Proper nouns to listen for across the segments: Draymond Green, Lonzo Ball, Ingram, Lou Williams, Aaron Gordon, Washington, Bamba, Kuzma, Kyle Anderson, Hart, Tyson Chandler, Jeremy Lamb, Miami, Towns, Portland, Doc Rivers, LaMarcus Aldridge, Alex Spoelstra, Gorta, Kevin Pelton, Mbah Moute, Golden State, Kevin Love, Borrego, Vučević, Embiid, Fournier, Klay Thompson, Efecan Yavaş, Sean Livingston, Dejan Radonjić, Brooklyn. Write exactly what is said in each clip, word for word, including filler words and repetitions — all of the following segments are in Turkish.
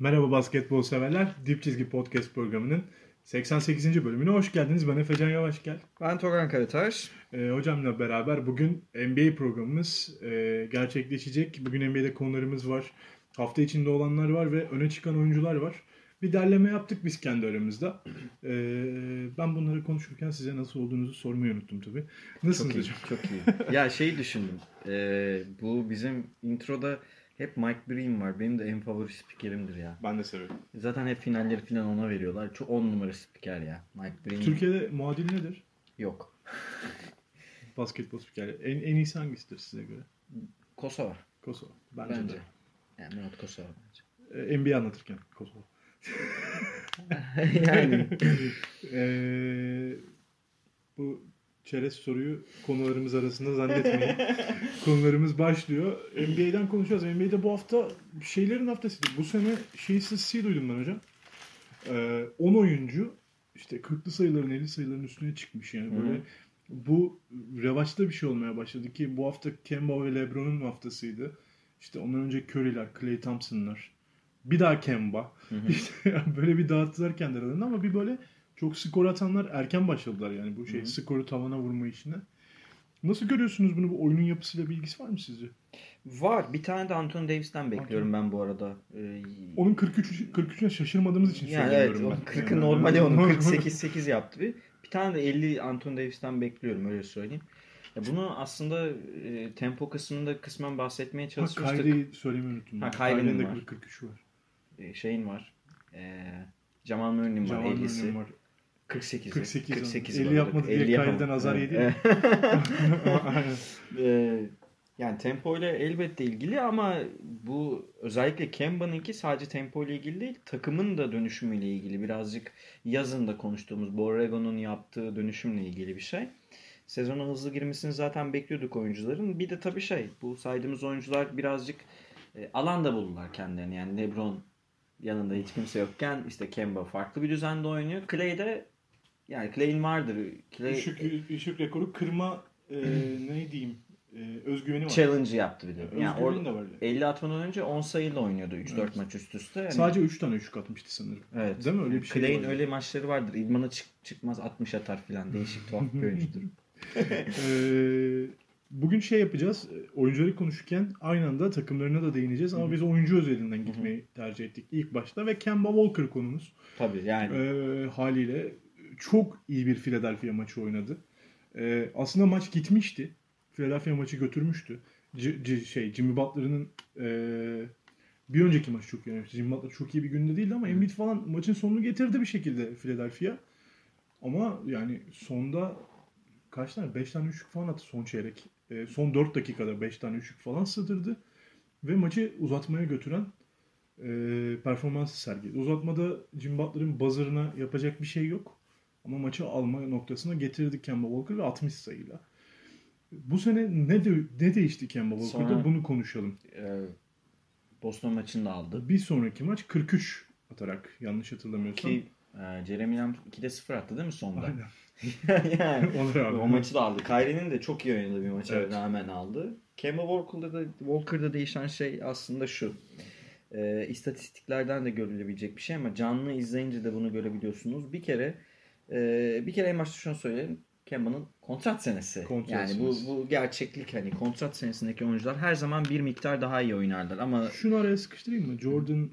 Merhaba basketbol severler, Dip Çizgi Podcast programının seksen sekizinci bölümüne hoş geldiniz. Ben Efecan Yavaş gel. Ben Togan Karataş. Ee, hocamla beraber bugün N B A programımız e, gerçekleşecek. Bugün N B A'de konularımız var. Hafta içinde olanlar var ve öne çıkan oyuncular var. Bir derleme yaptık biz kendi aramızda. E, ben bunları konuşurken size nasıl olduğunuzu sormayı unuttum tabii. Nasılsınız çok iyi, hocam? Çok iyi. Ya şey düşündüm. E, bu bizim introda... Hep Mike Breen var. Benim de en favori spikerimdir ya. Ben de seviyorum. Zaten hep finalleri falan ona veriyorlar. Çok on numara spiker ya. Mike Breen. Türkiye'de muadil nedir? Yok. Basketbol spikeri. En, en iyisi hangisidir size göre? Kosova. Kosova. Bence. bence. De. Yani Murat Kosova bence. Ee, N B A anlatırken Kosova. Yani. ee, bu... Çerez soruyu konularımız arasında zannetmeyin. Konularımız başlıyor. N B A'den konuşacağız. N B A'de bu hafta şeylerin haftasıydı. Bu sene şeyi sızsıyı duydum ben hocam. Ee, on oyuncu işte kırklı sayıların elli sayıların üstüne çıkmış. Yani böyle Hı-hı. bu revaçta bir şey olmaya başladı ki bu hafta Kemba ve LeBron'un haftasıydı. İşte ondan önce Curry'ler, Klay Thompson'lar. Bir daha Kemba. İşte yani böyle bir dağıttılar kendi aralarında ama bir böyle çok skor atanlar erken başladılar yani bu şey Hı-hı. skoru tavana vurma işine. Nasıl görüyorsunuz bunu? Bu oyunun yapısıyla bir ilgisi var mı sizce? Var. Bir tane de Anthony Davis'ten bekliyorum Anthony. ben bu arada. Ee... Onun kırk üç kırk üçüne şaşırmadığımız için yani söylüyorum evet, ben. kırkı yani. normali onun kırk sekiz sekiz yaptı. Bir, bir tane de elli Anthony Davis'ten bekliyorum öyle söyleyeyim. Ya bunu aslında e, tempo kısmında kısmen bahsetmeye çalışmıştık. Ha, Kyrie'yi söylemeyi unuttum. Ha, Kyrie'nin de kırk üç var. E, şeyin var. E, Jamal Murray'nin var ellisi. Var. kırk sekizi kırk sekiz elli yapmadı diye Kyrie'den azar yedi. Evet. ee, yani tempo ile elbette ilgili ama bu özellikle Kemba'nınki sadece tempo ile ilgili değil, takımın da dönüşümüyle ilgili. Birazcık yazın da konuştuğumuz Borrego'nun yaptığı dönüşümle ilgili bir şey. Sezona hızlı girmesini zaten bekliyorduk oyuncuların. Bir de tabii şey, bu saydığımız oyuncular birazcık e, alan da buldular kendilerini. Yani LeBron yanında hiç kimse yokken işte Kemba farklı bir düzende oynuyor. Clay de yani Clay'in vardır. Clay... Düşük, düşük rekoru kırma e, ne diyeyim e, özgüveni var. Challenge yaptı bir de. Özgüveni yani or- de var. elli atmadan önce on sayıyla oynuyordu üç dört evet. maç üst üste. Yani... Sadece üç tane üçlük atmıştı sanırım. Evet. Değil mi? Öyle bir şey Clay'in var. Öyle maçları vardır. İdmana çık, çıkmaz altmış atar filan. Değişik tuhaf bir oyuncudur. Eee... Bugün şey yapacağız, oyuncuları konuşurken aynı anda takımlarına da değineceğiz ama Hı-hı. biz oyuncu özelinden gitmeyi Hı-hı. tercih ettik ilk başta ve Kemba Walker konumuz. Tabii yani. Ee, haliyle çok iyi bir Philadelphia maçı oynadı. Ee, aslında maç gitmişti, Philadelphia maçı götürmüştü. C- c- şey Jimmy Butler'ın e- bir önceki maçı çok iyi. Jimmy Butler çok iyi bir günde değildi ama Embiid falan maçın sonunu getirdi bir şekilde Philadelphia. Ama yani sonda kaç tane? beş tane üçlük falan attı son çeyrek. Son dört dakikada beş tane üçlük falan sığdırdı. Ve maçı uzatmaya götüren e, performansı sergiledi. Uzatmada Jimmy Butler'ın buzzer'ına yapacak bir şey yok. Ama maçı alma noktasına getirdi Kemba Walker ve altmış sayıyla. Bu sene ne de, ne değişti Kemba Walker'da? Sonra, bunu konuşalım. E, Boston maçını da aldı. Bir sonraki maç kırk üç atarak yanlış hatırlamıyorsam. Ki e, Jeremy Lamb ikide sıfır attı değil mi sonda? Aynen. yani abi, o maçı da aldı. Kyrie'nin de çok iyi oynadığı bir maça evet. rağmen aldı. Kemba Walker'da da Walker'da değişen şey aslında şu. E, istatistiklerden de görülebilecek bir şey ama canlı izleyince de bunu görebiliyorsunuz. Bir kere e, bir kere en başta şunu söyleyelim. Kemba'nın kontrat senesi. Kontrat yani senesi. bu bu gerçeklik hani kontrat senesindeki oyuncular her zaman bir miktar daha iyi oynarlar ama şunu araya sıkıştırayım mı? Jordan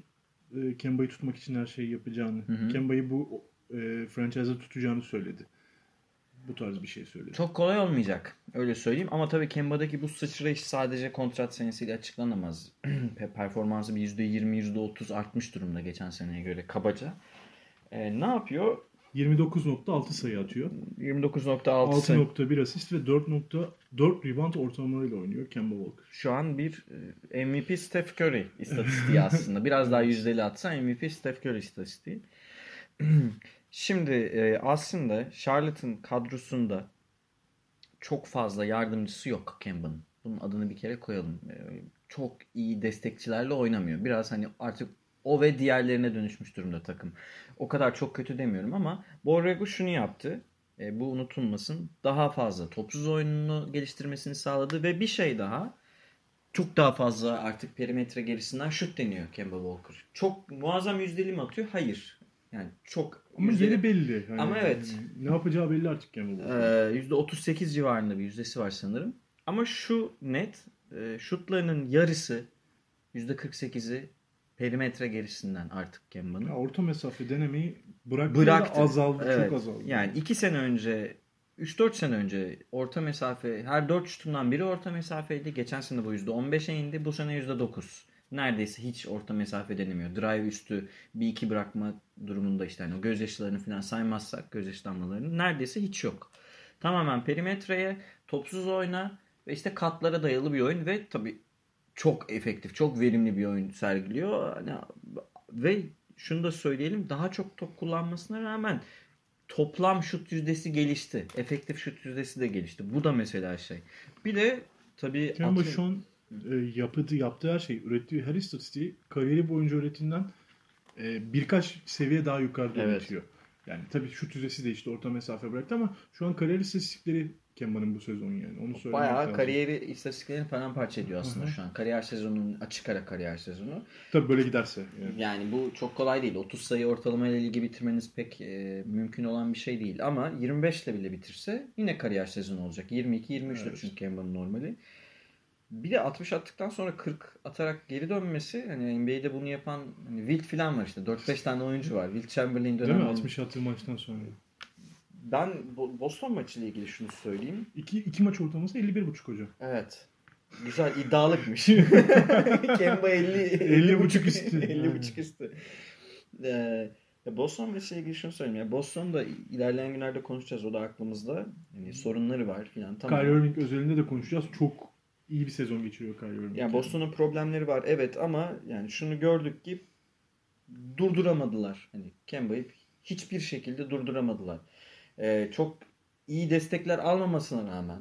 e, Kemba'yı tutmak için her şeyi yapacağını, Hı-hı. Kemba'yı bu e, franchise'da tutacağını söyledi. Bu tarz bir şey söylüyor. Çok kolay olmayacak. Öyle söyleyeyim. Ama tabii Kemba'daki bu sıçrayış sadece kontrat senesiyle açıklanamaz. Performansı bir yüzde yirmi yüzde otuz artmış durumda geçen seneye göre kabaca. Ee, ne yapıyor? yirmi dokuz nokta altı sayı atıyor. yirmi dokuz nokta altı sayı. altı nokta bir asist ve dört nokta dört rebound ortalamayla oynuyor Kemba Walker. Şu an bir M V P Steph Curry istatistiği aslında. Biraz daha yüzdeli atsa M V P Steph Curry istatistiği. Şimdi e, aslında Charlotte'ın kadrosunda çok fazla yardımcısı yok Kemba'nın. Bunun adını bir kere koyalım. E, çok iyi destekçilerle oynamıyor. Biraz hani artık o ve diğerlerine dönüşmüş durumda takım. O kadar çok kötü demiyorum ama Borrego şunu yaptı. E, bu unutulmasın. Daha fazla topsuz oyununu geliştirmesini sağladı ve bir şey daha. Çok daha fazla artık perimetre gerisinden şut deniyor Kemba Walker. Çok muazzam yüzdeli mi atıyor? Hayır. Yani çok yüzdeli yüzdeli belli. Yani ama evet. Ne yapacağı belli artık Kemba Walker. E, yüzde otuz sekiz civarında bir yüzdesi var sanırım. Ama şu net. E, şutlarının yarısı yüzde kırk sekizi perimetre gerisinden artık Kemba'nın. Ya orta mesafe denemeyi bıraktı. Bıraktı. Azaldı. Evet. Çok azaldı. Yani iki sene önce, üç dört sene önce orta mesafe, her dört şutundan biri orta mesafeydi. Geçen sene bu yüzde on beşe indi. Bu sene yüzde dokuz. Neredeyse hiç orta mesafe denemiyor. Drive üstü bir iki bırakma durumunda işte. Yani o gözyaşlarını falan saymazsak, gözyaşı damlalarını neredeyse hiç yok. Tamamen perimetreye, topsuz oyna ve işte katlara dayalı bir oyun ve tabii çok efektif, çok verimli bir oyun sergiliyor. Yani ve şunu da söyleyelim, daha çok top kullanmasına rağmen toplam şut yüzdesi gelişti. Efektif şut yüzdesi de gelişti. Bu da mesela şey. Bir de tabii Kemba şu an e, yaptığı, yaptığı her şey, ürettiği her istatistiği kariyeri boyunca ürettiğinden e, birkaç seviye daha yukarıda evet. Üretiyor. Yani tabii şut yüzdesi de işte orta mesafe bıraktı ama şu an kariyer istatistikleri Kemba'nın bu sezon yani. Onu söylemek bayağı lazım. Kariyeri istatistiklerini paramparça ediyor aslında. Hı-hı. Şu an. Kariyer sezonunun açık ara kariyer sezonu. Tabii böyle giderse. Yani, yani bu çok kolay değil. otuz sayı ortalamayla ligi bitirmeniz pek e, mümkün olan bir şey değil. Ama yirmi beşle bile bitirse yine kariyer sezonu olacak. yirmi iki yirmi üçtür evet. Çünkü Kemba'nın normali. Bir de altmış attıktan sonra kırk atarak geri dönmesi, hani N B A'de bunu yapan hani Wilt falan var işte. dört beş tane oyuncu var. Wilt Chamberlain dönemi. Değil mi? altmış attığı maçtan sonra. Ben Boston maçıyla ilgili şunu söyleyeyim. İki, iki maç ortalaması elli bir buçuk hocam. Evet. Güzel iddialıkmış. Kemba elli buçuk üstü. elli buçuk üstü. Ee, Boston maçıyla ilgili şunu söyleyeyim. Yani Boston'da ilerleyen günlerde konuşacağız. O da aklımızda. Yani sorunları var filan. Tamam. Kyrie Irving özelinde de konuşacağız. Çok iyi bir sezon geçiriyor Kyrie Irving. Yani Boston'un problemleri var. Evet ama yani şunu gördük ki durduramadılar. Hani Kemba'yı hiçbir şekilde durduramadılar. Ee, çok iyi destekler almamasına rağmen,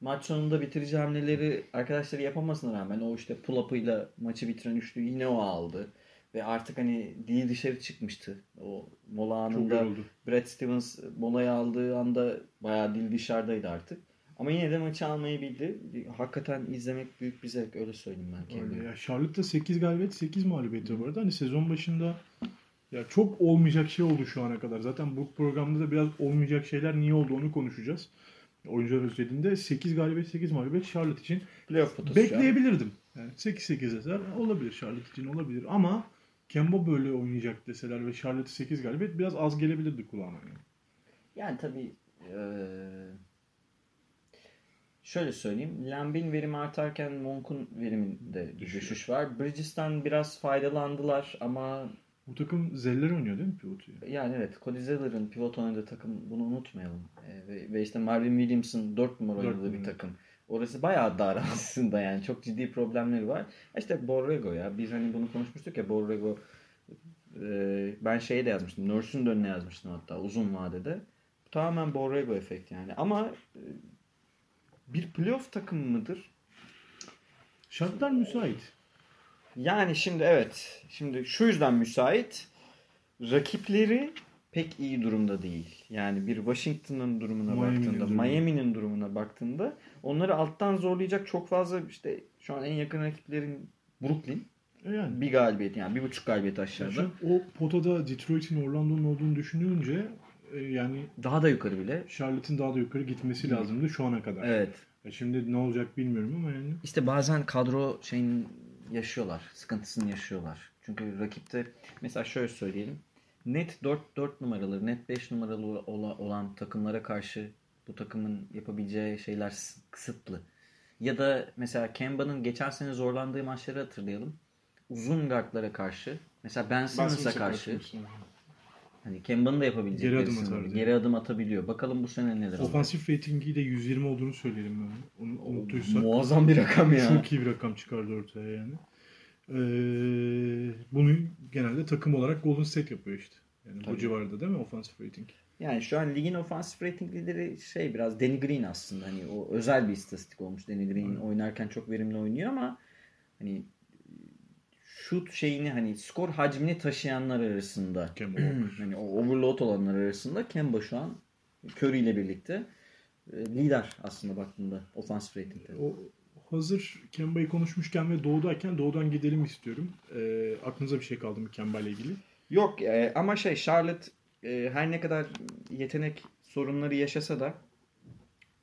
maç sonunda bitirici hamleleri arkadaşları yapamasına rağmen, o işte pull-up'ıyla maçı bitiren üçlü yine o aldı ve artık hani dili dışarı çıkmıştı o mola anında. Brad Stevens molayı aldığı anda bayağı dil dışarıdaydı artık ama yine de maçı almayı bildi. Hakikaten izlemek büyük bir zevk, öyle söyleyeyim ben kendime. Charlotte'da sekiz galibiyet sekiz mağlubiyeti bu arada. Hani sezon başında ya çok olmayacak şey oldu şu ana kadar. Zaten bu programda da biraz olmayacak şeyler niye oldu onu konuşacağız. Oyuncular özelinde sekiz galibiyet sekiz mağlubiyet Charlotte için bekleyebilirdim. Yani sekiz sekiz deseler olabilir, Charlotte için olabilir ama Kemba böyle oynayacak deseler ve Charlotte sekiz galibiyet biraz az gelebilirdi kulağıma. Yani, yani tabii ee, şöyle söyleyeyim. Lamb'in verimi artarken Monk'un veriminde düşüyor. Düşüş var. Bridges'ten biraz faydalandılar ama bu takım Zeller oynuyor değil mi pivotu? Yani, yani evet. Cody Zeller'ın pivot oynadığı takım, bunu unutmayalım. E, ve, ve işte Marvin Williams'ın dört numara oynadığı bir takım. Orası bayağı dar aslında yani. Çok ciddi problemleri var. İşte Borrego ya. Biz hani bunu konuşmuştuk ya. Borrego e, ben şeye de yazmıştım. Nurse'un önüne yazmıştım hatta uzun vadede. Tamamen Borrego efekti yani. Ama e, bir playoff takımı mıdır? Şartlar müsait. Yani şimdi evet. Şimdi şu yüzden müsait. Rakipleri pek iyi durumda değil. Yani bir Washington'ın durumuna Miami'nin baktığında, durumu. Miami'nin durumuna baktığında onları alttan zorlayacak çok fazla işte şu an en yakın rakiplerin Brooklyn. Yani. Bir galibiyet yani bir buçuk galibiyet aşağıda. Yani o potada Detroit'in, Orlando'nun olduğunu düşününce yani daha da yukarı bile. Charlotte'in daha da yukarı gitmesi lazımdı şu ana kadar. Evet. Ya şimdi ne olacak bilmiyorum ama yani. İşte bazen kadro şeyin yaşıyorlar. Sıkıntısını yaşıyorlar. Çünkü rakipte mesela şöyle söyleyelim. Net dört dört numaralı, net beş numaralı olan takımlara karşı bu takımın yapabileceği şeyler kısıtlı. Ya da mesela Kemba'nın geçen sene zorlandığı maçları hatırlayalım. Uzun guardlara karşı. Mesela Ben Simmons'a karşı. Hani Kemba'nın da yapabileceği geri adım, geri adım atabiliyor. Bakalım bu sene neler olacak. Ofansif ratingi de yüz yirmi olduğunu söyleyelim yani. Onu unuttuysak. Muazzam bir rakam ya. Çok iyi bir rakam çıkardı ortaya yani. Ee, bunu genelde takım olarak Golden State yapıyor işte. Yani tabii. Bu civarda değil mi offensive rating? Yani şu an ligin offensive rating lideri şey biraz Danny Green aslında. Hani o özel bir istatistik olmuş. Danny Green hmm. oynarken çok verimli oynuyor ama hani şut şeyini hani skor hacmini taşıyanlar arasında hani o overload olanlar arasında Kemba şu an Curry ile birlikte lider aslında baktığında offensive rating'de. O hazır Kemba'yı konuşmuşken ve doğudayken doğudan gidelim istiyorum. E, aklınıza bir şey kaldı mı Kemba ile ilgili? Yok e, ama şey Charlotte e, her ne kadar yetenek sorunları yaşasa da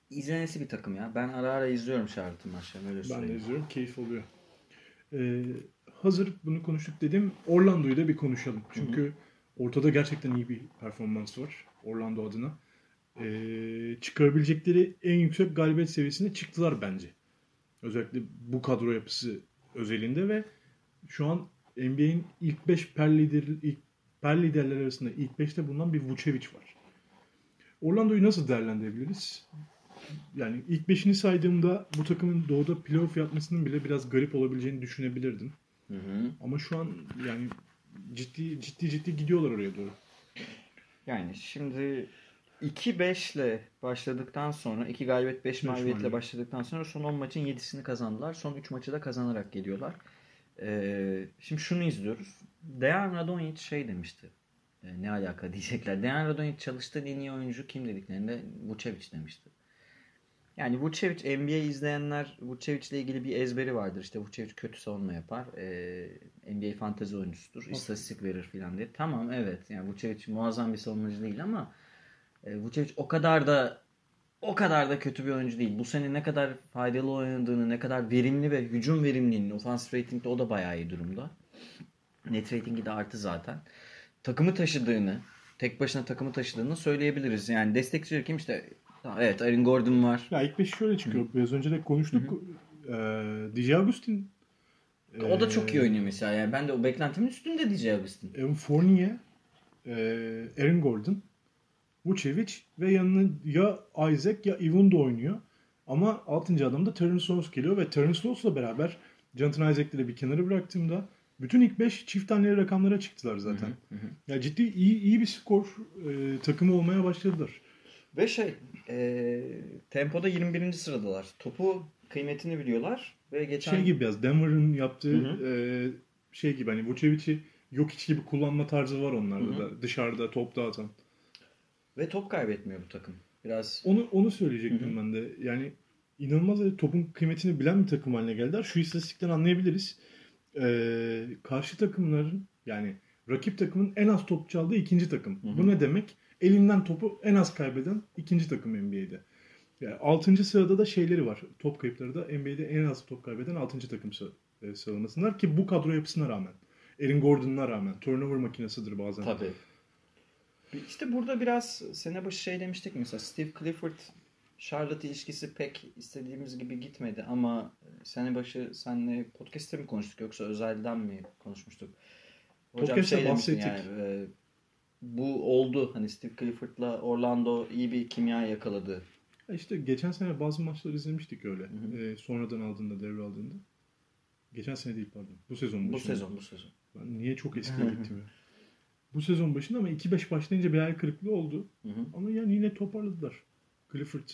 izlenesi bir takım ya. Ben ara ara izliyorum Charlotte'ın maçlarını öyle söyleyeyim. Ben de izliyorum. Keyif oluyor. E, hazır bunu konuştuk dedim. Orlando'yu da bir konuşalım. Çünkü hı-hı, ortada gerçekten iyi bir performans var Orlando adına. E, çıkarabilecekleri en yüksek galibiyet seviyesine çıktılar bence. Özellikle bu kadro yapısı özelinde ve şu an N B A'in ilk beş per lider, ilk per liderler arasında ilk beşte bulunan bir Vučević var. Orlando'yu nasıl değerlendirebiliriz? Yani ilk beşini saydığımda bu takımın doğuda playoff yapmasının bile biraz garip olabileceğini düşünebilirdim. Hı hı. Ama şu an yani ciddi ciddi ciddi gidiyorlar oraya doğru. Yani şimdi iki beş ile başladıktan sonra iki galibiyet beş mağlubiyetle başladıktan sonra son on maçın yedisini kazandılar. Son üç maçı da kazanarak geliyorlar. Ee, şimdi şunu izliyoruz. Dejan Radonjić şey demişti. E, ne alaka diyecekler. Dejan Radonjić çalıştığı en iyi oyuncu kim dediklerinde Vučević demişti. Yani Vučević N B A izleyenler Vučević ile ilgili bir ezberi vardır. İşte Vučević kötü savunma yapar. E, N B A fantezi oyuncusudur. İstatistik verir filan diye. Tamam evet. Yani Vučević muazzam bir savunmacı değil ama E, Vučević o kadar da o kadar da kötü bir oyuncu değil. Bu sene ne kadar faydalı oynadığını, ne kadar verimli ve hücum verimliliğini, offensive rating'de o da bayağı iyi durumda. Net rating'i de artı zaten. Takımı taşıdığını, tek başına takımı taşıdığını söyleyebiliriz. Yani destekçiler kim işte? Evet, Aaron Gordon var. Ya ilk beşi şöyle çıkıyor. Hı-hı. Biraz önce de konuştuk. Ee, D J Augustin. Ee, o da çok iyi oynuyor mesela. Yani ben de o beklentimin üstünde D J Augustin. Evan Fournier, e, Aaron Gordon, Vučević ve yanına ya Isaac ya Ivan da oynuyor. Ama altıncı adamda Terrence Ross geliyor ve Terrence Ross'la beraber Jonathan Isaac'leri bir kenara bıraktığımda bütün ilk beş çift taneli rakamlara çıktılar zaten. Hı hı hı. Yani ciddi iyi iyi bir skor e, takımı olmaya başladılar. Ve şey e, tempoda yirmi birinci sıradalar. Topu kıymetini biliyorlar ve geçen şey gibi biraz Denver'ın yaptığı hı hı. E, şey gibi hani Vučević'i yok hiç gibi kullanma tarzı var onlarda hı hı. da dışarıda top dağıtan. Ve top kaybetmiyor bu takım. Biraz onu onu söyleyecektim hı-hı, ben de. Yani inanılmaz topun kıymetini bilen bir takım haline geldiler. Şu istatistikten anlayabiliriz. Ee, karşı takımların yani rakip takımın en az top çaldığı ikinci takım. Hı-hı. Bu ne demek? Elinden topu en az kaybeden ikinci takım N B A'de. Yani altıncı sırada da şeyleri var. Top kayıpları da N B A'de en az top kaybeden altıncı takım sıralamasındalar ki bu kadro yapısına rağmen. Aaron Gordon'una rağmen. Turnover makinesidir bazen. Tabii. İşte burada biraz sene başı şey demiştik mesela Steve Clifford Charlotte ilişkisi pek istediğimiz gibi gitmedi ama sene başı senle podcast'te mi konuştuk yoksa özelden mi konuşmuştuk? Hocam podcast'te şey bahsettik. Yani, e, bu oldu hani Steve Clifford'la Orlando iyi bir kimya yakaladı. İşte geçen sene bazı maçları izlemiştik öyle. Hı hı. E, sonradan aldığında devraldığında. Geçen sene değil pardon. Bu sezon. Bu sezon bu sezon. Ben niye çok eskiye gittim ya? Bu sezon başında ama iki beş başlayınca bir hayal kırıklığı oldu. Hı hı. Ama yani yine toparladılar. Clifford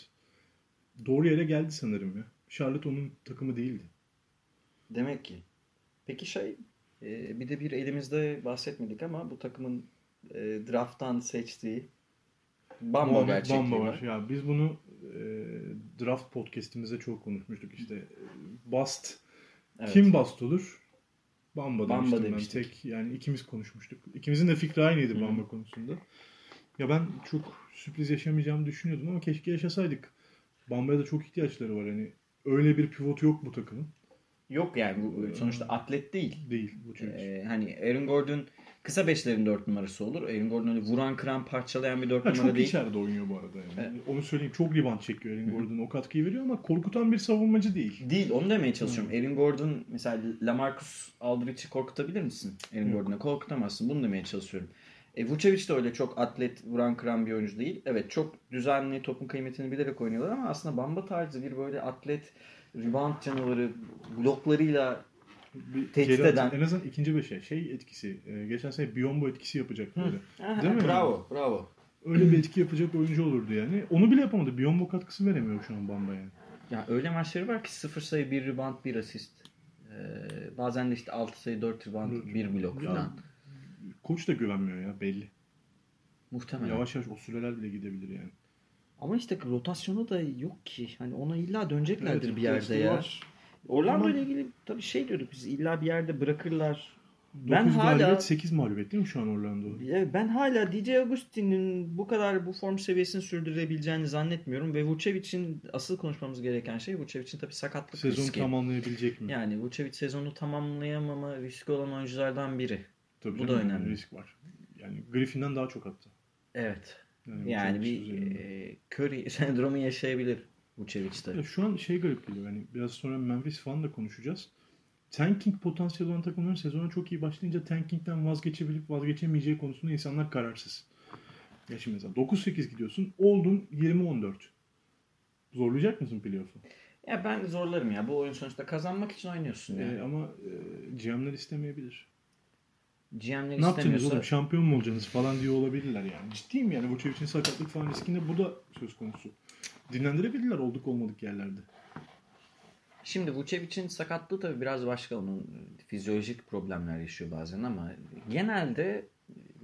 doğru yere geldi sanırım ya. Charlotte onun takımı değildi. Demek ki. Peki şey bir de bir elimizde bahsetmedik ama bu takımın draft'tan seçtiği Bamba gerçekliği var. Bamba var. Ya biz bunu draft podcast'imizde çok konuşmuştuk. İşte bast. Evet. Kim bast olur? Bamba, Bamba demiştim ben tek yani ikimiz konuşmuştuk. İkimizin de fikri aynıydı Bamba hı-hı, konusunda. Ya ben çok sürpriz yaşamayacağımı düşünüyordum ama keşke yaşasaydık. Bamba'ya da çok ihtiyaçları var yani. Öyle bir pivot yok bu takımın. Yok yani bu sonuçta atlet değil. Değil bu çocuk. Ee, hani Aaron Gordon kısa beşlerin dört numarası olur. Aaron Gordon hani vuran kıran parçalayan bir dört ha, numara çok değil. Çok içeride oynuyor bu arada yani. Evet. Onu söyleyeyim çok rebound çekiyor Aaron Gordon. O katkıyı veriyor ama korkutan bir savunmacı değil. Değil onu demeye çalışıyorum. Hı. Aaron Gordon mesela LaMarcus Aldridge'i korkutabilir misin? Aaron Gordon'a korkutamazsın bunu demeye çalışıyorum. E, Vučević de öyle çok atlet vuran kıran bir oyuncu değil. Evet çok düzenli topun kıymetini bilerek oynuyorlar ama aslında Bamba tarzı bir böyle atlet rebound canavarı bloklarıyla tehdit eden. En azından ikinci beşe şey etkisi, geçen sene Biyombo etkisi yapacak böyle. Değil mi? Bravo, bravo. Öyle bir etki yapacak oyuncu olurdu yani. Onu bile yapamadı. Biyombo katkısı veremiyor şu an Bamba yani. Ya öyle maçları var ki sıfır sayı, bir rebound, bir asist. Ee, bazen de işte altı sayı, dört rebound, bir blok ya, falan. Koç da güvenmiyor ya belli. Muhtemelen. Yavaş yavaş o süreler bile gidebilir yani. Ama işte rotasyonu da yok ki. Hani ona illa döneceklerdir evet, bir yerde ya. Var. Orlando ile ilgili tabii şey diyorduk biz, illa bir yerde bırakırlar. Ben hala galibiyet, sekiz mağlubiyet değil mi şu an Orlando? Ben hala D J Agustin'in bu kadar bu form seviyesini sürdürebileceğini zannetmiyorum ve Vučević'in asıl konuşmamız gereken şey Vučević'in tabii sakatlık sezon riski. Sezonu tamamlayabilecek mi? Yani Vučević sezonu tamamlayamama riski olan oyunculardan biri. Tabii bu da önemli. Risk var. Yani Griffin'den daha çok attı. Evet. Yani, yani bir e, Curry sendromu yaşayabilir Vučević tabii. Ya şu an şey garip geliyor. Yani biraz sonra Memphis falan da konuşacağız. Tanking potansiyeli olan takımların sezona çok iyi başlayınca tankingden vazgeçebilip vazgeçemeyeceği konusunda insanlar kararsız. Ya şimdi mesela dokuz sekiz gidiyorsun, oldun yirmi on dört. Zorlayacak mısın playoff'u? Ya ben zorlarım ya. Bu oyun sonuçta kazanmak için oynuyorsun yani. Ee, ama e, G M'ler istemeyebilir. G M'ler ne istemiyorsa... yapacaksınız oğlum? Şampiyon mu olacaksınız falan diye olabilirler yani. Ciddiyim yani. Bu Vučević'in sakatlık falan riskinde bu da söz konusu. Dinlendirebilirler olduk olmadık yerlerde. Şimdi Vučević'in sakatlığı tabii biraz başka, onun fizyolojik problemler yaşıyor bazen ama genelde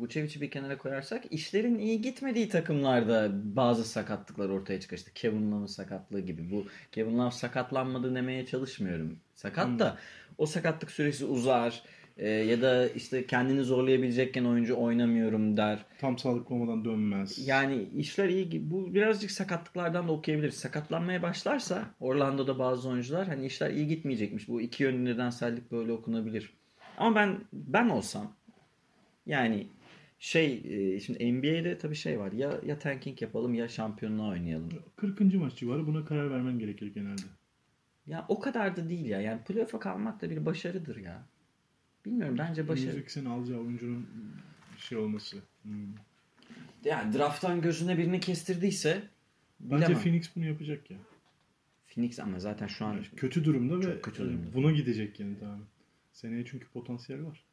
Vučević'i bir kenara koyarsak işlerin iyi gitmediği takımlarda bazı sakatlıklar ortaya çıkıyor. İşte Kevin Love'ın sakatlığı gibi. Bu Kevin Love sakatlanmadı demeye çalışmıyorum. Sakat da o sakatlık süresi uzar e, ya da işte kendini zorlayabilecekken oyuncu oynamıyorum der. Tam sağlıklı olmadan dönmez. Yani işler iyi gibi. Bu birazcık sakatlıklardan da okuyabiliriz. Sakatlanmaya başlarsa Orlando'da bazı oyuncular hani işler iyi gitmeyecekmiş. Bu iki yönlü nedensellik böyle okunabilir. Ama ben ben olsam yani şey şimdi N B A'de tabii şey var ya ya tanking yapalım ya şampiyonluğa oynayalım. kırkıncı maç civarı buna karar vermen gerekir genelde. Ya o kadar da değil ya. Yani playoff'a kalmak da bir başarıdır ya. Bilmiyorum bence başarı. Müziksin alacağı oyuncunun şey olması. Hmm. Yani draft'tan gözüne birini kestirdiyse bence bilemem. Phoenix bunu yapacak ya. Phoenix ama zaten şu an yani kötü durumda ve kötü durumda. Buna gidecek yani tamam. Seneye çünkü potansiyel var.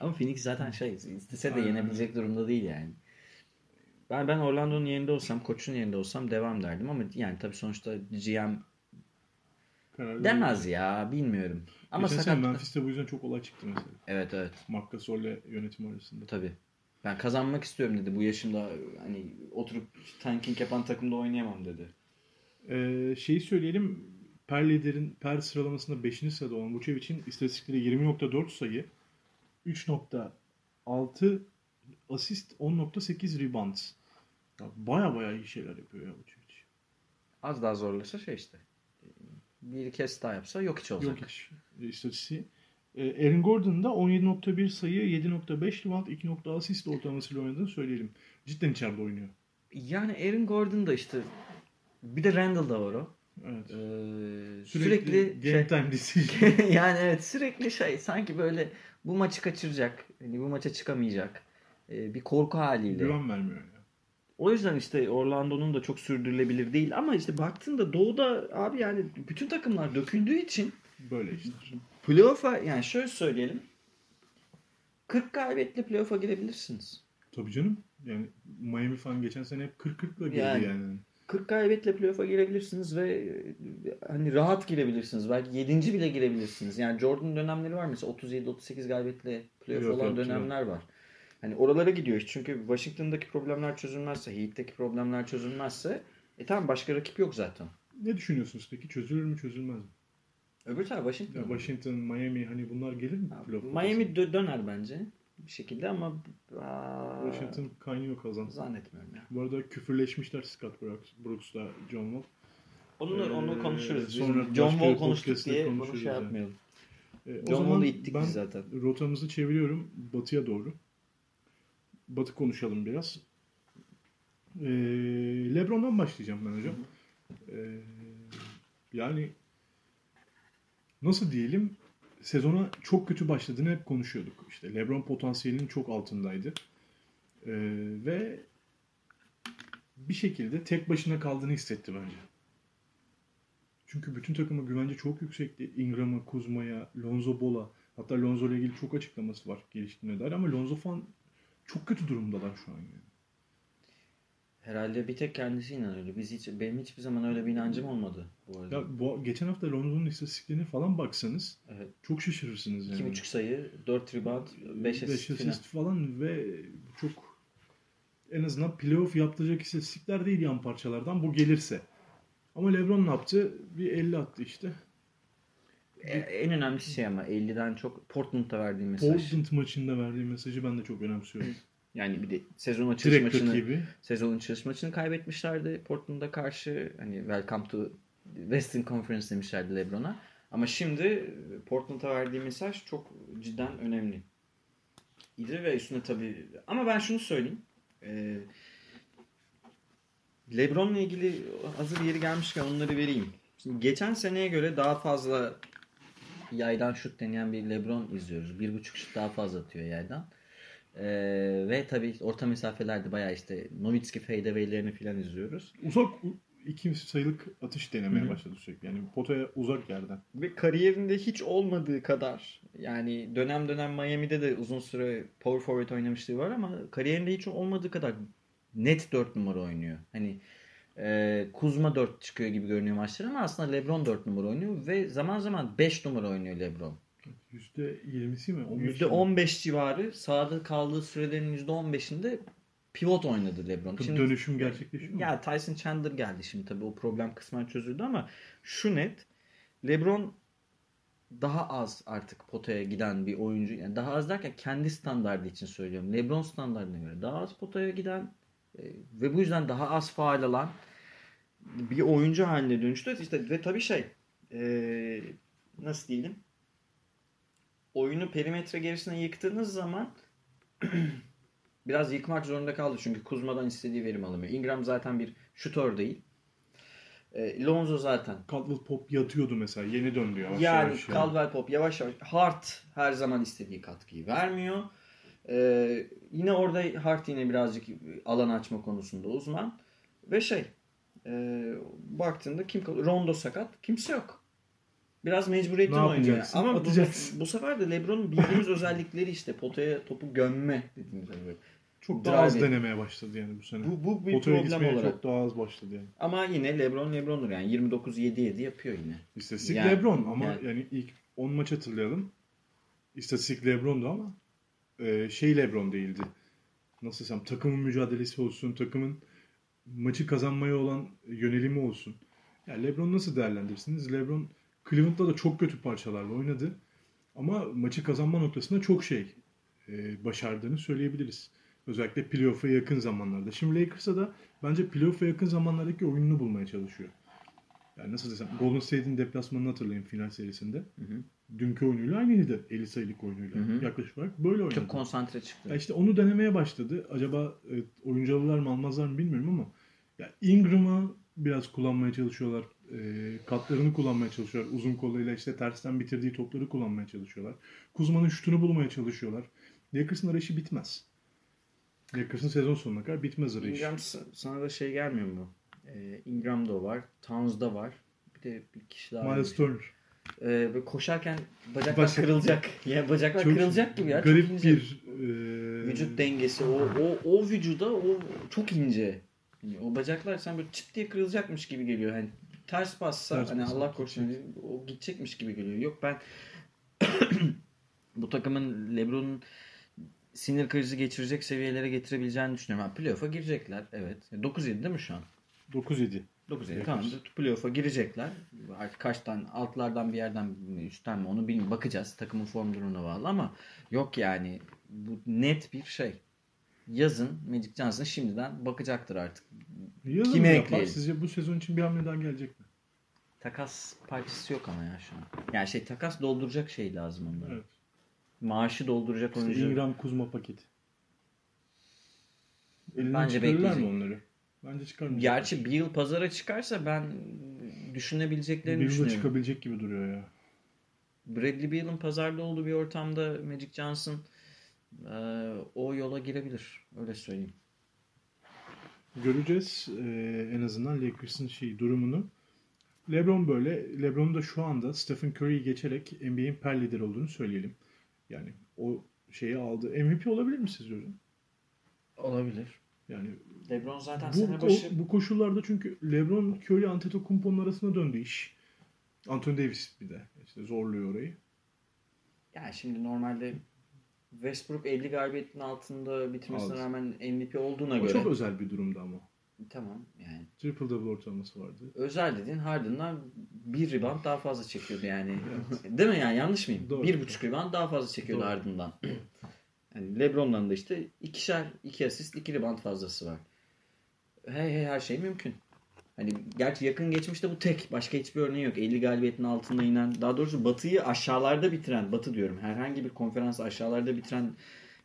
Ama Phoenix zaten şey istese de aynen, yenebilecek durumda değil yani. Ben ben Orlando'nun yerinde olsam, koçun yerinde olsam devam derdim ama yani tabii sonuçta G M karar demez ya, bilmiyorum. Ama geçen sakat... Memphis'te bu yüzden çok olay çıktı mesela. Evet evet. Marc Gasol'le yönetim arasında. Tabii. Ben kazanmak istiyorum dedi. Bu yaşımda hani oturup tanking yapan takımda oynayamam dedi. Ee, şeyi söyleyelim. Per liderin per sıralamasında beşinci sırada olan Vučević'in istatistikleri yirmi nokta dört sayı, üç nokta altı asist, on nokta sekiz rebound. Ya baya baya iyi şeyler yapıyor ya Vučević. Az daha zorlasa şey işte. Bir kez daha yapsa yok hiç olacak. Yok hiç. İstatistiği. Ee, Aaron Gordon'da on yedi nokta bir sayı, yedi nokta beş rebound, iki nokta asist ortalamasıyla oynadığını söyleyelim. Cidden içeride oynuyor. Yani Aaron Gordon'da işte bir de Randall'da var o. Evet. Ee, sürekli, sürekli game time decision. Yani evet sürekli şey sanki böyle bu maçı kaçıracak, yani bu maça çıkamayacak. Ee, bir korku haliyle. Güven vermiyor. O yüzden işte Orlando'nun da çok sürdürülebilir değil ama işte baktığında Doğu'da abi yani bütün takımlar döküldüğü için böyle işte. Playoff'a yani şöyle söyleyelim. kırk galibiyetle playoff'a girebilirsiniz. Tabii canım. Yani Miami falan geçen sene hep kırk kırkla girdi yani. yani. kırk galibiyetle playoff'a girebilirsiniz ve hani rahat girebilirsiniz. Belki yedinci bile girebilirsiniz. Yani Jordan'ın dönemleri var mesela otuz yedi otuz sekiz galibiyetle playoff yok, olan yok, dönemler yok. Var. Hani oralara gidiyor iş. Çünkü Washington'daki problemler çözülmezse, Heat'teki problemler çözülmezse e tamam başka rakip yok zaten. Ne düşünüyorsunuz peki? Çözülür mü çözülmez mi? Öbür taraf Washington. Ya Washington, Miami hani bunlar gelir mi? Ha, Miami dö- döner bence bir şekilde ama aa, Washington kaynıyor kazan. Zannetmiyorum ya. Bu arada küfürleşmişler Scott Brooks'la John Wall. Onunla, ee, onunla konuşuruz. Sonra John Wall konuştuk diye bunu şey yapmayalım. Yani. Ee, John Wall'u ittik biz zaten. Rotamızı çeviriyorum batıya doğru. Batı konuşalım biraz. Ee, LeBron'dan başlayacağım ben hocam. Ee, yani nasıl diyelim, sezona çok kötü başladığını hep konuşuyorduk. İşte LeBron potansiyelinin çok altındaydı. Ee, ve bir şekilde tek başına kaldığını hissetti bence. Çünkü bütün takıma güvence çok yüksekti. Ingram'a, Kuzma'ya, Lonzo Ball'a. Hatta Lonzo ile ilgili çok açıklaması var geliştiğine dair. Ama Lonzo falan çok kötü durumdalar şu an yani. Herhalde bir tek kendisi inanıyor. Biz hiç, benim hiçbir zaman öyle bir inancım olmadı bu arada. Ya bu, geçen hafta Lonzo'nun istatistiklerine falan baksanız evet, çok şaşırırsınız yani. iki buçuk sayı, dört rebound, beş asist, asist falan ve çok en azından playoff yaptıracak istatistikler değil yan parçalardan bu gelirse. Ama LeBron ne yaptı? Bir elli attı işte. En önemli şey ama elliden çok Portland'da verdiği mesaj. Portland maçında verdiği mesajı ben de çok önemsiyorum. Yani bir de sezon açılış maçını sezon açılış maçını kaybetmişlerdi Portland'a karşı. Hani welcome to Western Conference demişlerdi LeBron'a. Ama şimdi Portland'a verdiği mesaj çok cidden önemli. İdil ve üstüne tabii ama ben şunu söyleyeyim. Ee, LeBron'la ilgili hazır yeri gelmişken onları vereyim. Şimdi geçen seneye göre daha fazla yaydan şut deneyen bir LeBron izliyoruz. Bir buçuk şut daha fazla atıyor yaydan. Ee, ve tabii orta mesafelerde bayağı işte Nowitzki fadeaway'lerini filan izliyoruz. Uzak iki sayılık atış denemeye başladı sürekli. Yani potaya uzak yerden. Ve kariyerinde hiç olmadığı kadar yani dönem dönem Miami'de de uzun süre power forward oynamışlığı var ama kariyerinde hiç olmadığı kadar net dört numara oynuyor. Hani e, Kuzma dört çıkıyor gibi görünüyor maçlar ama aslında LeBron dört numara oynuyor ve zaman zaman beş numara oynuyor LeBron. yüzde yirmisi mi? yüzde on beş civarı sahada kaldığı sürelerin yüzde on beşinde pivot oynadı LeBron. Şimdi dönüşüm gerçekleşiyor mu? Ya Tyson Chandler geldi şimdi tabii o problem kısmen çözüldü ama şu net LeBron daha az artık potaya giden bir oyuncu. Yani daha az derken kendi standardı için söylüyorum. LeBron standardına göre daha az potaya giden ve bu yüzden daha az faal alan bir oyuncu haline dönüştü. İşte ve tabii şey ee, nasıl diyelim? Oyunu perimetre gerisine yıktığınız zaman biraz yıkmak zorunda kaldı. Çünkü Kuzma'dan istediği verim alamıyor. Ingram zaten bir şutör değil. E, Lonzo zaten. Caldwell-Pope yatıyordu mesela. Yeni döndü yavaş yani, yavaş. Yani Caldwell-Pope yavaş yavaş. Hart her zaman istediği katkıyı vermiyor. E, yine orada Hart yine birazcık alan açma konusunda uzman. Ve şey e, baktığında kim kalıyor? Rondo sakat. Kimse yok. Biraz mecburiyetten oynuyor. Ama bu, bu sefer de LeBron'un bildiğimiz özellikleri işte potaya topu gömme dediğimiz özellik. Çok daha az denemeye başladı yani bu sene. Bu, bu bir potaya problem olarak. Çok daha az başladı yani. Ama yine LeBron LeBron'dur yani yirmi dokuz yedi yedi yapıyor yine. İstatistik yani, LeBron ama yani. yani ilk on maç hatırlayalım. İstatistik LeBron'du ama e, şey LeBron değildi. Nasıl desem takımın mücadelesi olsun, takımın maçı kazanmaya olan yönelimi olsun. Ya yani LeBron nasıl değerlendirirsiniz? LeBron Cleveland'da da çok kötü parçalarla oynadı. Ama maçı kazanma noktasında çok şey e, başardığını söyleyebiliriz. Özellikle playoff'a yakın zamanlarda. Şimdi Lakers'a da bence playoff'a yakın zamanlardaki oyununu bulmaya çalışıyor. Yani nasıl desem Golden State'in deplasmanını hatırlayın final serisinde. Hı hı. Dünkü oyunuyla aynıydı. elli sayılık oyunuyla. Hı hı. Yaklaşık olarak böyle oynadı. Çok konsantre çıktı. Ya işte onu denemeye başladı. Acaba e, oyuncu alırlar mı almazlar mı bilmiyorum ama ya Ingram'a biraz kullanmaya çalışıyorlar. Katlarını kullanmaya çalışıyorlar. Uzun kollarıyla işte tersten bitirdiği topları kullanmaya çalışıyorlar. Kuzma'nın şutunu bulmaya çalışıyorlar. Lakers'ın arayışı bitmez. Lakers'ın sezon sonuna kadar bitmez arayış. Ingram sana da şey gelmiyor mu? Ee, Ingram'da o var. Towns'da var. Bir de bir kişi daha. Miles Turner. Ee, koşarken bacaklar Başak. kırılacak. Ya bacaklar çok kırılacak gibi ya. Garip çok bir e... vücut dengesi. O o o vücuda o çok ince. O bacaklar sen böyle çıt diye kırılacakmış gibi geliyor. Hani ters bassa ters hani bassa. Allah korusun o gidecekmiş gibi geliyor. Yok ben bu takımın LeBron'un sinir krizi geçirecek seviyelere getirebileceğini düşünüyorum. Ha, playoff'a girecekler. Evet. dokuz yedi değil mi şu an? dokuz yedi dokuz yedi tamam. Playoff'a girecekler. Artık kaçtan altlardan bir yerden mi üstten mi onu bilmiyorum. Bakacağız. Takımın form durumuna bağlı ama yok yani bu net bir şey. Yazın Magic Johnson'a şimdiden bakacaktır artık. Yazın kime ekleyelim? Sizce bu sezon için bir hamle daha gelecek mi? Takas parçası yok ama ya şu an. Yani şey takas dolduracak şey lazım onlara. Evet. Maaşı dolduracak işte oyuncu. Ingram Kuzma paketi. Elinden bence çıkarırlar mı onları? Bence çıkarmayacak. Gerçi bir yıl pazara çıkarsa ben düşünebileceklerini bir düşünüyorum. Bir yıl çıkabilecek gibi duruyor ya. Bradley Beal'ın pazarda olduğu bir ortamda Magic Johnson o yola girebilir. Öyle söyleyeyim. Göreceğiz. Ee, en azından Lakers'ın şey, durumunu. LeBron böyle. LeBron'un da şu anda Stephen Curry'yi geçerek N B A'in per lideri olduğunu söyleyelim. Yani o şeyi aldı. M V P olabilir mi sizce hocam? Olabilir. Yani LeBron zaten bu, sene başı... O, bu koşullarda çünkü LeBron, Curry, Antetokounmpo'nun arasına döndü iş. Anthony Davis bir de işte zorluyor orayı. Yani şimdi normalde Westbrook elli galibiyetin altında bitirmesine Aldı. rağmen M V P olduğuna o göre... Çok özel bir durumda ama. Tamam yani. Triple double ortalaması vardı. Özel dediğin Harden'dan bir rebound daha fazla çekiyordu yani. Evet. Değil mi yani, yanlış mıyım? Doğru. Bir buçuk rebound daha fazla çekiyordu Doğru. Harden'dan. Yani LeBron'dan da işte ikişer, iki asist, iki rebound fazlası var. Hey hey her şey mümkün. Hani gerçi yakın geçmişte bu tek. Başka hiçbir örneği yok. elli galibiyetin altında inen, daha doğrusu Batı'yı aşağılarda bitiren, Batı diyorum, herhangi bir konferansı aşağılarda bitiren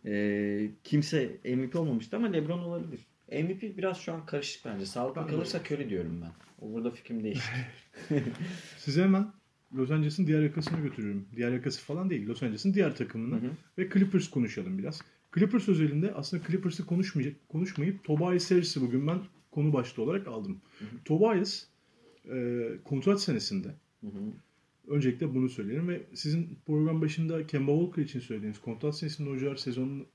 e, kimse M V P olmamıştı ama LeBron olabilir. M V P biraz şu an karışık bence. Sağlıklı kalırsa Curry diyorum ben. O burada fikrim değişik. Size hemen Los Angeles'ın diğer yakasını götürüyorum. Diğer yakası falan değil. Los Angeles'ın diğer takımını hı hı. ve Clippers konuşalım biraz. Clippers özelinde aslında Clippers'ı konuşmayacak, konuşmayıp Tobias Harris'i bugün ben konu başlığı olarak aldım. Hı hı. Tobias e, kontrat senesinde hı hı. öncelikle bunu söyleyelim ve sizin program başında Kemba Walker için söylediğiniz kontrat senesinde oyuncular sezonunu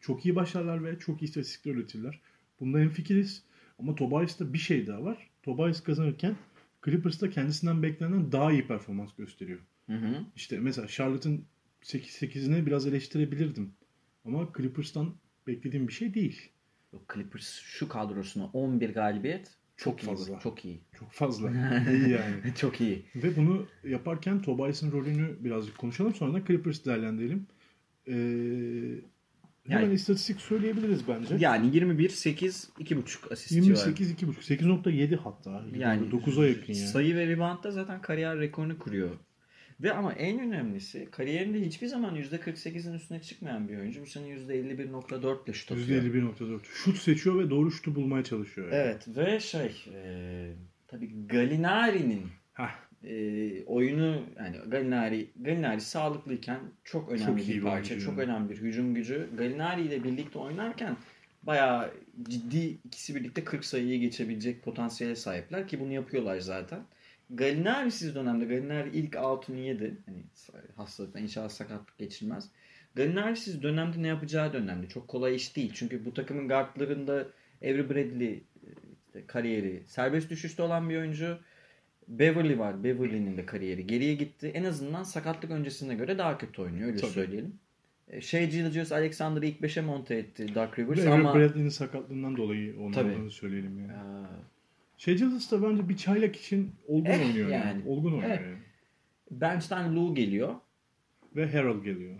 çok iyi başlarlar ve çok iyi istatistikler üretirler. Bunda hemfikiriz. Ama Tobias'ta bir şey daha var. Tobias kazanırken Clippers'ta kendisinden beklenen daha iyi performans gösteriyor. Hı hı. İşte mesela Charlotte'ın sekiz sekizine biraz eleştirebilirdim. Ama Clippers'tan beklediğim bir şey değil. Yok, Clippers şu kadrosuna on bir galibiyet çok, çok iyi, fazla. Çok iyi. Çok fazla. İyi yani. Çok iyi. Ve bunu yaparken Tobias'ın rolünü birazcık konuşalım. Sonra da Clippers'ı değerlendirelim. Eee... Hemen yani, istatistik söyleyebiliriz bence. Yani yirmi bir sekiz iki buçuk asist yirmi sekiz iki buçuk civarı. sekiz nokta yedi hatta. Yani dokuza yakın yani. Sayı ve reboundda zaten kariyer rekorunu kuruyor. Ve ama en önemlisi, kariyerinde hiçbir zaman yüzde kırk sekizin üstüne çıkmayan bir oyuncu. Bu sene yüzde elli bir nokta dört ile şut atıyor. yüzde elli bir nokta dört. Şut seçiyor ve doğru şutu bulmaya çalışıyor. Yani. Evet ve şey e, tabii Gallinari'nin E, oyunu yani Gallinari Gallinari sağlıklıyken çok önemli çok bir parça, oyuncu. Çok önemli bir hücum gücü. Gallinari ile birlikte oynarken bayağı ciddi, ikisi birlikte kırk sayıyı geçebilecek potansiyele sahipler ki bunu yapıyorlar zaten. Gallinari'siz dönemde Gallinari ilk altını yedi. Hani hastalıktan inşallah sakatlık geçirmez. Gallinari'siz dönemde ne yapacağı da önemli. Çok kolay iş değil. Çünkü bu takımın guardlarında Avery Bradley işte kariyeri serbest düşüşte olan bir oyuncu. Beverly var. Beverly'nin de kariyeri geriye gitti. En azından sakatlık öncesine göre daha kötü oynuyor. Öyle Tabii. söyleyelim. Şey, Gilgeous Alexander'ı ilk beşe monte etti Dark Rivers ama... Avery Bradley'nin sakatlığından dolayı onu söyleyelim yani. Aa. Şey Gilgeous da bence bir çaylak için olgun eh oynuyor. Yani. yani. Olgun oynuyor eh. yani. Bench'ten Lou geliyor. Ve Harrell geliyor.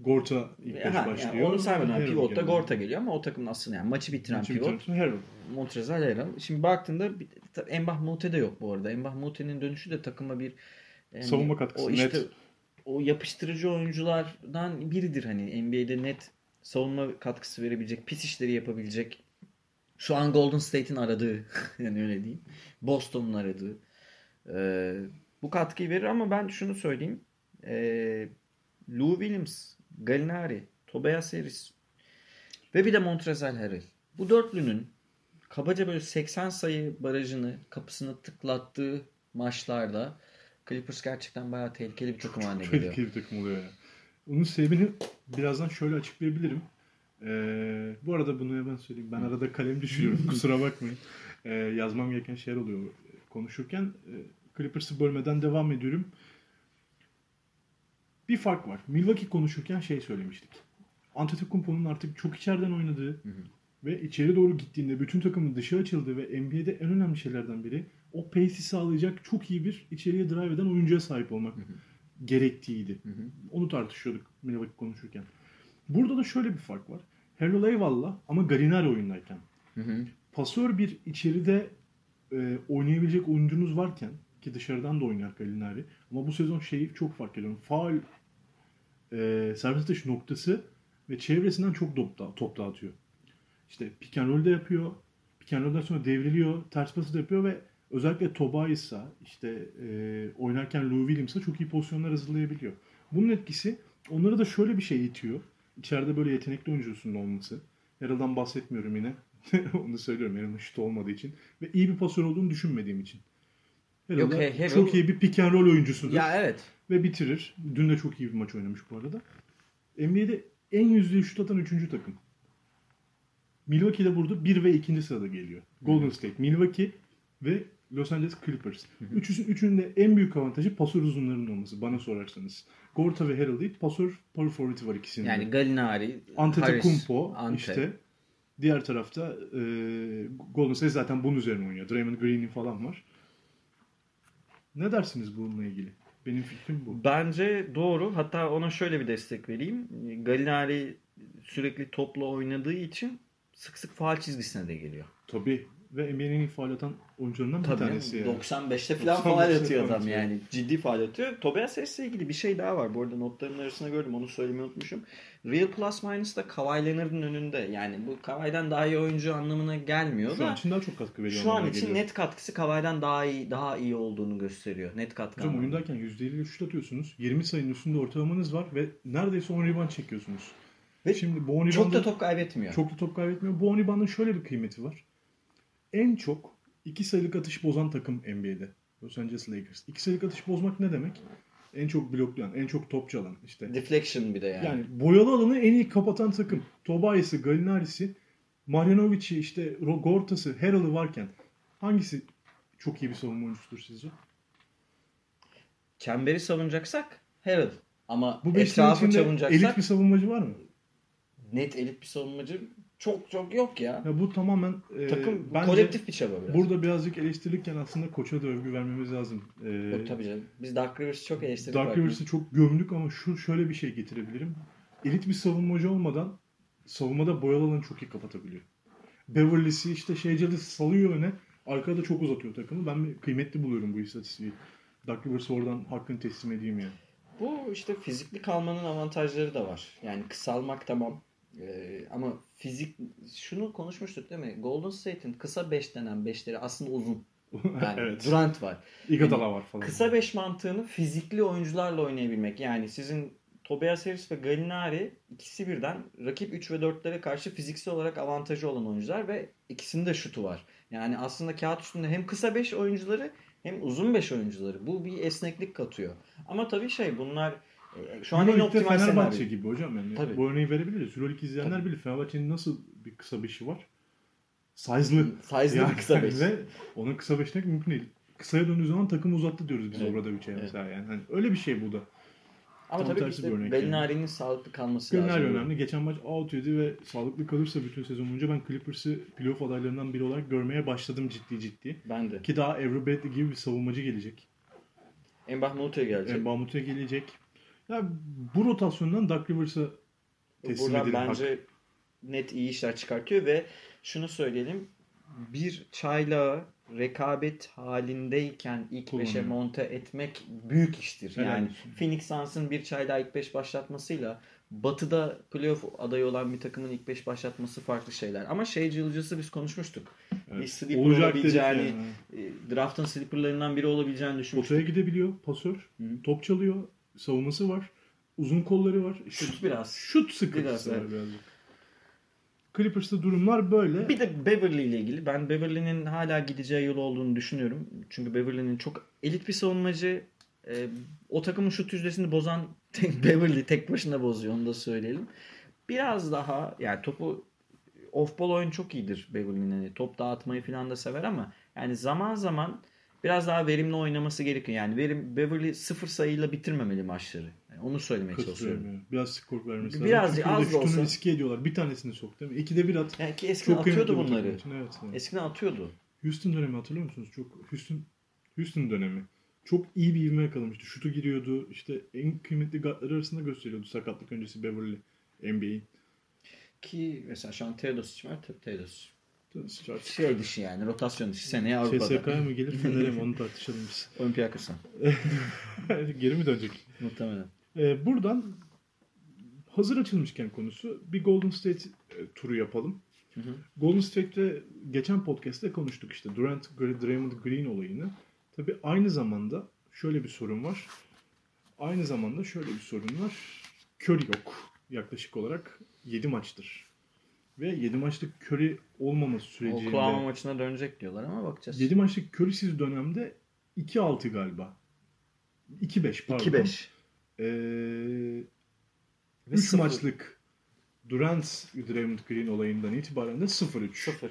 Gorta ilk beşe yani başlıyor. Yani onu saymadan pivot da Gorta geliyor ama o takımın aslında yani maçı bitiren maçı pivot. Montrezl Harrell. Şimdi baktığında Mbah Moute de yok bu arada. Mbah Moute'nin dönüşü de takıma bir yani savunma katkısı. O işte net. O yapıştırıcı oyunculardan biridir hani N B A'de net savunma katkısı verebilecek, pis işleri yapabilecek. Şu an Golden State'in aradığı yani öyle diyeyim. Boston'un aradığı. Ee, bu katkıyı verir ama ben şunu söyleyeyim. Ee, Lou Williams, Gallinari, Tobias Harris ve bir de Montrezl Harrell. Bu dörtlünün kabaca böyle seksen sayı barajını, kapısını tıklattığı maçlarda Clippers gerçekten bayağı tehlikeli bir takım haline geliyor. Tehlikeli bir takım oluyor ya. Onun sebebini birazdan şöyle açıklayabilirim. Ee, bu arada bunu hemen söyleyeyim. Ben arada kalem düşürüyorum. Kusura bakmayın. Ee, yazmam gereken şeyler oluyor konuşurken. Clippers'ı bölmeden devam ediyorum. Bir fark var. Milwaukee konuşurken şey söylemiştik. Antetokounmpo'nun artık çok içeriden oynadığı hı hı. ve içeri doğru gittiğinde bütün takımın dışı açıldığı ve N B A'de en önemli şeylerden biri o pace'i sağlayacak çok iyi bir içeriye drive eden oyuncuya sahip olmak hı hı. gerektiğiydi. Hı hı. Onu tartışıyorduk Milwaukee konuşurken. Burada da şöyle bir fark var. Harrell eyvallah ama Gallinari oyundayken. Hı hı. Pasör bir içeride e, oynayabilecek oyuncunuz varken ki dışarıdan da oynar Gallinari. Ama bu sezon şeyi çok fark ediyorum. Faul e, servis dışı noktası ve çevresinden çok top, da, top dağıtıyor. İşte pick and roll de yapıyor. Pick and roll'dan sonra devriliyor. Ters pası da yapıyor ve özellikle Tobias'a işte e, oynarken Lou Williams'a çok iyi pozisyonlar hazırlayabiliyor. Bunun etkisi onlara da şöyle bir şey itiyor. İçeride böyle yetenekli oyuncusunun olması. Yaraldan bahsetmiyorum yine. Onu söylüyorum. Yaraldan şut olmadığı için. Ve iyi bir pasör olduğunu düşünmediğim için. Yok, he, he, çok he, iyi bir pick and roll oyuncusudur. Ya evet. Ve bitirir. Dün de çok iyi bir maç oynamış bu arada. N B A'de en yüzdeli şut atan üçüncü takım. Milwaukee'de burada bir ve ikinci sırada geliyor. Golden State, Milwaukee ve Los Angeles Clippers. Üçüsü, üçünün de en büyük avantajı pasör uzunlarının olması bana sorarsanız. Gorta ve Herald değil, pasör power forward var ikisinin. Yani Gallinari, Antetokounmpo, Ante. işte. Diğer tarafta e, Golden State zaten bunun üzerine oynuyor. Draymond Green'in falan var. Ne dersiniz bununla ilgili? Benim fikrim bu. Bence doğru. Hatta ona şöyle bir destek vereyim. Gallinari sürekli topla oynadığı için sık sık faul çizgisine de geliyor. Tabii. Ve N B A'nin ilk faul atan oyuncularından bir tanesi. Yani. doksan beşte falan faul atıyor adam yani. Ciddi faul atıyor. Tobias'la ilgili bir şey daha var. Bu arada notlarımın arasında gördüm. Onu söylemeyi unutmuşum. Real plus minus da Kawhi Leonard'ın önünde. Yani bu Kawhi'den daha iyi oyuncu anlamına gelmiyor şu da. Şu an için daha çok katkı veriyor. Şu an için geliyor. Net katkısı Kawhi'den daha iyi daha iyi olduğunu gösteriyor. Net katkı. Hocam oyundayken yüzde elli şut atıyorsunuz. yirmi sayının üstünde ortalamanız var ve neredeyse on rebound çekiyorsunuz. Ve şimdi bu on çok da top kaybetmiyor. Çok da top kaybetmiyor. Bu on rebound'ın şöyle bir kıymeti var. En çok iki sayılık atış bozan takım N B A'de. Los Angeles Lakers. iki sayılık atış bozmak ne demek? En çok bloklayan, en çok top çalan. İşte. Deflection bir de yani. Yani boyalı alanı en iyi kapatan takım. Tobias'ı, Gallinari'si, Marjanovic'i, işte Gortas'ı, Harrell'ı varken hangisi çok iyi bir savunma oyuncusudur sizce? Çemberi savunacaksak Harrell. Ama bu etrafı savunacaksak elit bir savunmacı var mı? Net elit bir savunmacı çok çok yok ya. Ya bu tamamen e, takım bence kolektif bir çaba biraz. Burada birazcık eleştirirken aslında koça da övgü vermemiz lazım. Ee, yok tabii canım. Biz Dark Rivers'ı çok eleştirdik. Dark Rivers'ı çok gömdük ama şu şöyle bir şey getirebilirim. Elit bir savunmacı olmadan savunmada boyalı alanı çok iyi kapatabiliyor. Beverly'si işte şeyceli salıyor öne. Arkada çok uzatıyor takımı. Ben kıymetli buluyorum bu istatistiği. Dark Rivers'ı oradan hakkını teslim edeyim yani. Bu işte fizikli kalmanın avantajları da var. Yani kısalmak tamam. Ee, ama fizik şunu konuşmuştuk değil mi? Golden State'in kısa beş denen beşleri aslında uzun. Yani evet. Durant var. Iguodala yani var falan. Kısa beş mantığını fizikli oyuncularla oynayabilmek. Yani sizin Tobias Harris ve Gallinari ikisi birden rakip üç ve dörtlere karşı fiziksel olarak avantajı olan oyuncular ve ikisinin de şutu var. Yani aslında kağıt üstünde hem kısa beş oyuncuları hem uzun beş oyuncuları. Bu bir esneklik katıyor. Ama tabii şey bunlar şu an en optimal Fenerbahçe senaryo. Gibi hocam yani. Tabii. Bu örneği verebiliriz. Euroleague izleyenler bilir. Fenerbahçe'nin nasıl bir kısa beşi var? Size'lı. Size'lı yani kısa beş. Onun kısa beşi mümkün değil. Kısaya döndüğü zaman takım uzattı diyoruz biz evet. Orada bir şey evet. Mesela yani. Hani öyle bir şey bu da. Ama tam tabii işte Gallinari'nin yani. Sağlıklı kalması Gallinari lazım. Gallinari önemli. Geçen maç out yedi ve sağlıklı kalırsa bütün sezon boyunca ben Clippers'ı playoff adaylarından biri olarak görmeye başladım ciddi ciddi. Ben de. Ki daha Avery Bradley gibi bir savunmacı gelecek. Mbahmute'ye gelecek. Mbahmute'ye gelecek. Ya bu rotasyondan Doug Rivers'a teslim buradan edilir. Bence hak. Net iyi işler çıkartıyor ve şunu söyleyelim. Bir çaylağı rekabet halindeyken ilk kullanıyor. Beşe monte etmek büyük iştir. Helal yani olsun. Phoenix Suns'ın bir çaylağı ilk beş başlatmasıyla Batı'da playoff adayı olan bir takımın ilk beş başlatması farklı şeyler. Ama şey cılıcısı biz konuşmuştuk. Evet. Bir sleeper olacak olabileceğini, yani. Draft'ın sleeper'larından biri olabileceğini düşünmüştük. Potaya gidebiliyor, pasör, Hı. top çalıyor. Savunması var. Uzun kolları var. İşte şut biraz. Şut sıkıntısı biraz, var birazcık. Clippers'ta durumlar böyle. Bir de Beverly ile ilgili. Ben Beverly'nin hala gideceği yol olduğunu düşünüyorum. Çünkü Beverly'nin çok elit bir savunmacı. E, o takımın şut yüzdesini bozan tek Beverly tek başına bozuyor. Onu da söyleyelim. Biraz daha yani topu off-ball oyun çok iyidir Beverly'nin. Yani top dağıtmayı falan da sever ama yani zaman zaman biraz daha verimli oynaması gerekiyor. Yani verim Beverly sıfır sayıyla bitirmemeli maçları. Yani onu söylemeye çalışıyorum. Yani. Biraz skor vermesi biraz lazım. Biraz az olsa. Şutunu riske ediyorlar. Bir tanesini soktu değil mi? İkide bir at. Yani eskiden çok atıyordu bunları. Evet, evet. Eskiden atıyordu. Houston dönemi hatırlıyor musunuz? Çok Houston Houston dönemi. Çok iyi bir ivme yakalamıştı. Şutu giriyordu. İşte en kıymetli guardları arasında gösteriyordu. Sakatlık öncesi Beverly N B A'in. Ki mesela şu an Teodos için var. Teodos. Şey dışı yani rotasyon dışı seneye Avrupa'da. C S K'ya mı gelir Fener'e mi onu tartışalım biz. Olympiakos'a. Geri mi dönecek? Muhtemelen. Ee, buradan hazır açılmışken konusu bir Golden State turu yapalım. Hı hı. Golden State'te geçen podcast'te konuştuk işte Durant, Draymond Green olayını. Tabii aynı zamanda şöyle bir sorun var. Aynı zamanda şöyle bir sorun var. Curry yok yaklaşık olarak yedi maçtır. Ve yedi maçlık Curry olmaması sürecinde... Oklahoma maçına dönecek diyorlar ama bakacağız. yedi maçlık Curry'siz dönemde iki altı galiba. iki beş pardon. iki beş Ee, üç maçlık Durant Draymond Green olayından itibaren de sıfır üç sıfır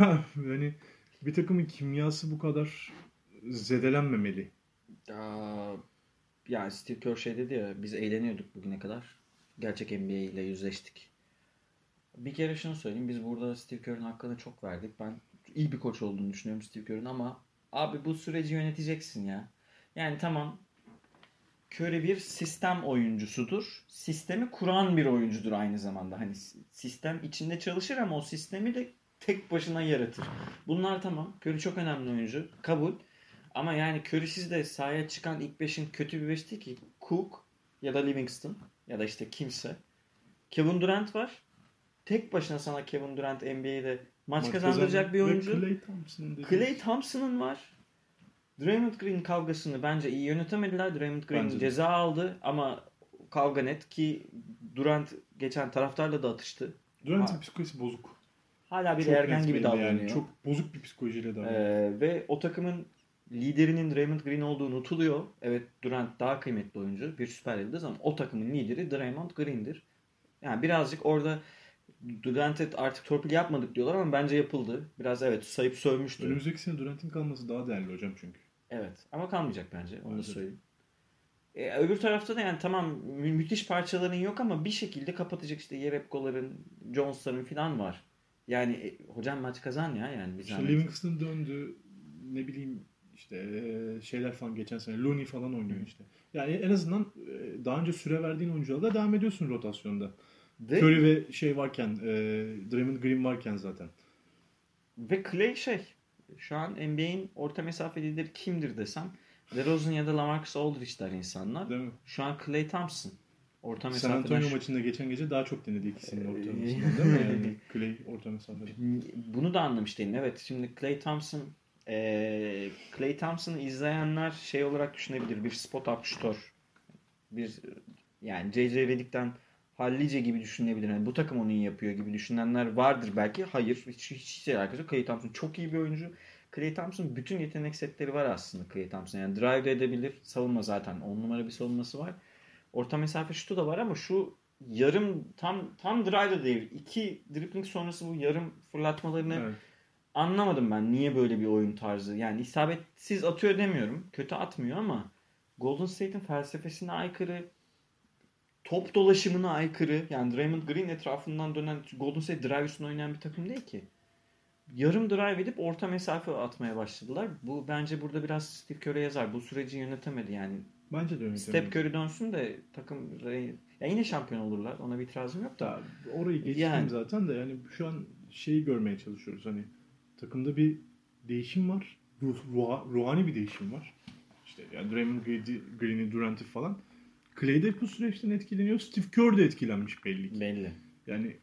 Ya yani bir takımın kimyası bu kadar zedelenmemeli. Aa, yani Steve Kerr şey dedi ya, biz eğleniyorduk bugüne kadar. Gerçek N B A ile yüzleştik. Bir kere şunu söyleyeyim. Biz burada Steve Kerr'ün hakkını çok verdik. Ben iyi bir koç olduğunu düşünüyorum Steve Kerr'ün ama abi bu süreci yöneteceksin ya. Yani tamam, Curry bir sistem oyuncusudur. Sistemi kuran bir oyuncudur aynı zamanda. Hani sistem içinde çalışır ama o sistemi de tek başına yaratır. Bunlar tamam. Curry çok önemli oyuncu. Kabul. Ama yani Curry'siz de sahaya çıkan ilk beşin kötü bir beş değil ki. Cook ya da Livingston ya da işte kimse. Kevin Durant var. Tek başına sana Kevin Durant N B A'de maç, maç kazandıracak bir oyuncu. Klay Thompson Klay Thompson'ın var. Draymond Green kavgasını bence iyi yönetemediler. Draymond Green ceza aldı ama kavga net ki Durant geçen taraftarla da atıştı. Durant'ın psikolojisi bozuk. Hala bir ergen gibi davranıyor. Yani. Çok bozuk bir psikolojiyle davranıyor. Ee, ve o takımın liderinin Draymond Green olduğu unutuluyor. Evet, Durant daha kıymetli oyuncu. Bir süper yıldız ama o takımın lideri Draymond Green'dir. Yani birazcık orada Durant'e artık torpil yapmadık diyorlar ama bence yapıldı. Biraz evet sayıp sövmüştü. Önümüzdeki sene Durant'in kalması daha değerli hocam çünkü. Evet ama kalmayacak bence. Onu evet. da söyleyeyim. E, öbür tarafta da yani tamam mü- müthiş parçaların yok ama bir şekilde kapatacak işte Yerepko'ların, Jones'ların falan var. Yani e, hocam maç kazan ya yani. Bir işte Livingston döndü. Ne bileyim işte e, şeyler falan geçen sene. Looney falan oynuyor Hı. işte. Yani en azından e, daha önce süre verdiğin oyuncularla devam ediyorsun rotasyonda. De, Curry ve şey varken, e, Draymond Green varken zaten. Ve Klay şey, şu an N B A'in orta mesafe lideri kimdir desem, DeRozan ya da LaMarcus Aldridge'ler insanlar. Değil mi? Şu an Klay Thompson. Orta mesafeden. San Antonio şu... maçında geçen gece daha çok denedi ikisinin orta mesafeden değil mi? Yani Klay orta mesafeden. Bunu da anlamış değilim. Evet, şimdi Klay Thompson, e, Klay Thompson'ı izleyenler şey olarak düşünebilir. Bir spot up shooter. Bir yani J J Redick'ten hallice gibi düşünebilir. Yani bu takım onu iyi yapıyor gibi düşünenler vardır belki. Hayır. Hiç hiç, hiç alakası yok. Klay Thompson çok iyi bir oyuncu. Klay Thompson bütün yetenek setleri var aslında Klay Thompson. Yani drive edebilir. Savunma zaten. on numara bir savunması var. Orta mesafe şutu da var ama şu yarım tam tam drive de değil. iki dribbling sonrası bu yarım fırlatmalarını evet. anlamadım ben. Niye böyle bir oyun tarzı? Yani isabetsiz atıyor demiyorum. Kötü atmıyor ama Golden State'in felsefesine aykırı, top dolaşımına aykırı. Yani Draymond Green etrafından dönen Golden State drive üstüne oynayan bir takım değil ki. Yarım drive edip orta mesafe atmaya başladılar. Bu bence burada biraz Steve Kerr'e yazar. Bu süreci yönetemedi yani. Bence de yönetemedi. Steve Curry dönsün de takım ya yine şampiyon olurlar. Ona bir itirazım yok da. Ya, orayı geçtim yani, zaten de yani şu an şeyi görmeye çalışıyoruz. Hani takımda bir değişim var. Ruh, ruha, ruhani bir değişim var. İşte yani Draymond Green'i, Durant'i falan. Klay de bu süreçten etkileniyor. Steve Kerr de etkilenmiş belli ki. Belli. Yani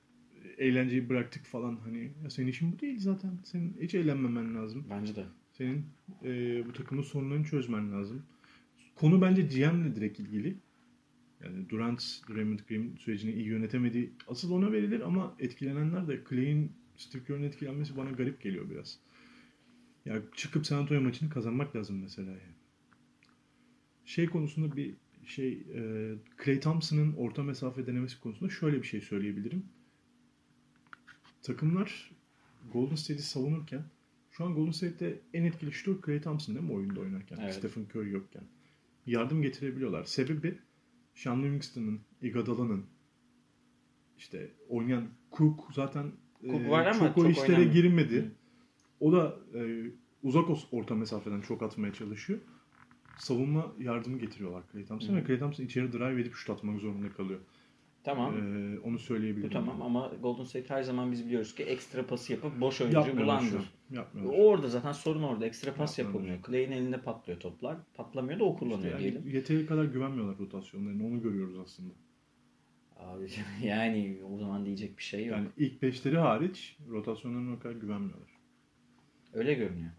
eğlenceyi bıraktık falan hani ya senin işin bu değil zaten. Senin hiç eğlenmemen lazım. Bence de. Senin e, bu takımın sorunlarını çözmen lazım. Konu bence G M'le direkt ilgili. Yani Durant, Draymond Green sürecini iyi yönetemediği asıl ona verilir ama etkilenenler de Klay'in Steve Kerr'ün etkilenmesi bana garip geliyor biraz. Ya çıkıp San Antonio maçını kazanmak lazım mesela yani. Şey konusunda bir şey e, Klay Thompson'ın orta mesafe denemesi konusunda şöyle bir şey söyleyebilirim. Takımlar Golden State'i savunurken şu an Golden State'te en etkili şutör Klay Thompson değil mi oyunda oynarken? Evet. Stephen Curry yokken. Yardım getirebiliyorlar. Sebebi Sean Livingston'ın, Iguodala'nın işte oynayan Cook zaten Cook e, var çok o çok işlere oynamıyor. Girmedi. O da e, uzak orta mesafeden çok atmaya çalışıyor. Savunma yardımı getiriyorlar Klay Thompson'a ve Klay Thompson içeri drive edip şut atmak zorunda kalıyor. Tamam. Ee, onu söyleyebilirim. Tamam ama Golden State her zaman biz biliyoruz ki ekstra pası yapıp boş oyuncu bulandır. Yapmıyorlar. Orada zaten sorun orada. Ekstra pas yapılmıyor. Klay'in elinde patlıyor toplar. Patlamıyor da o kullanıyor işte yani diyelim. Yeteri kadar güvenmiyorlar rotasyonlarına. Onu görüyoruz aslında. Abi yani o zaman diyecek bir şey yok. Yani ilk beşleri hariç rotasyonlarına o kadar güvenmiyorlar. Öyle görünüyor.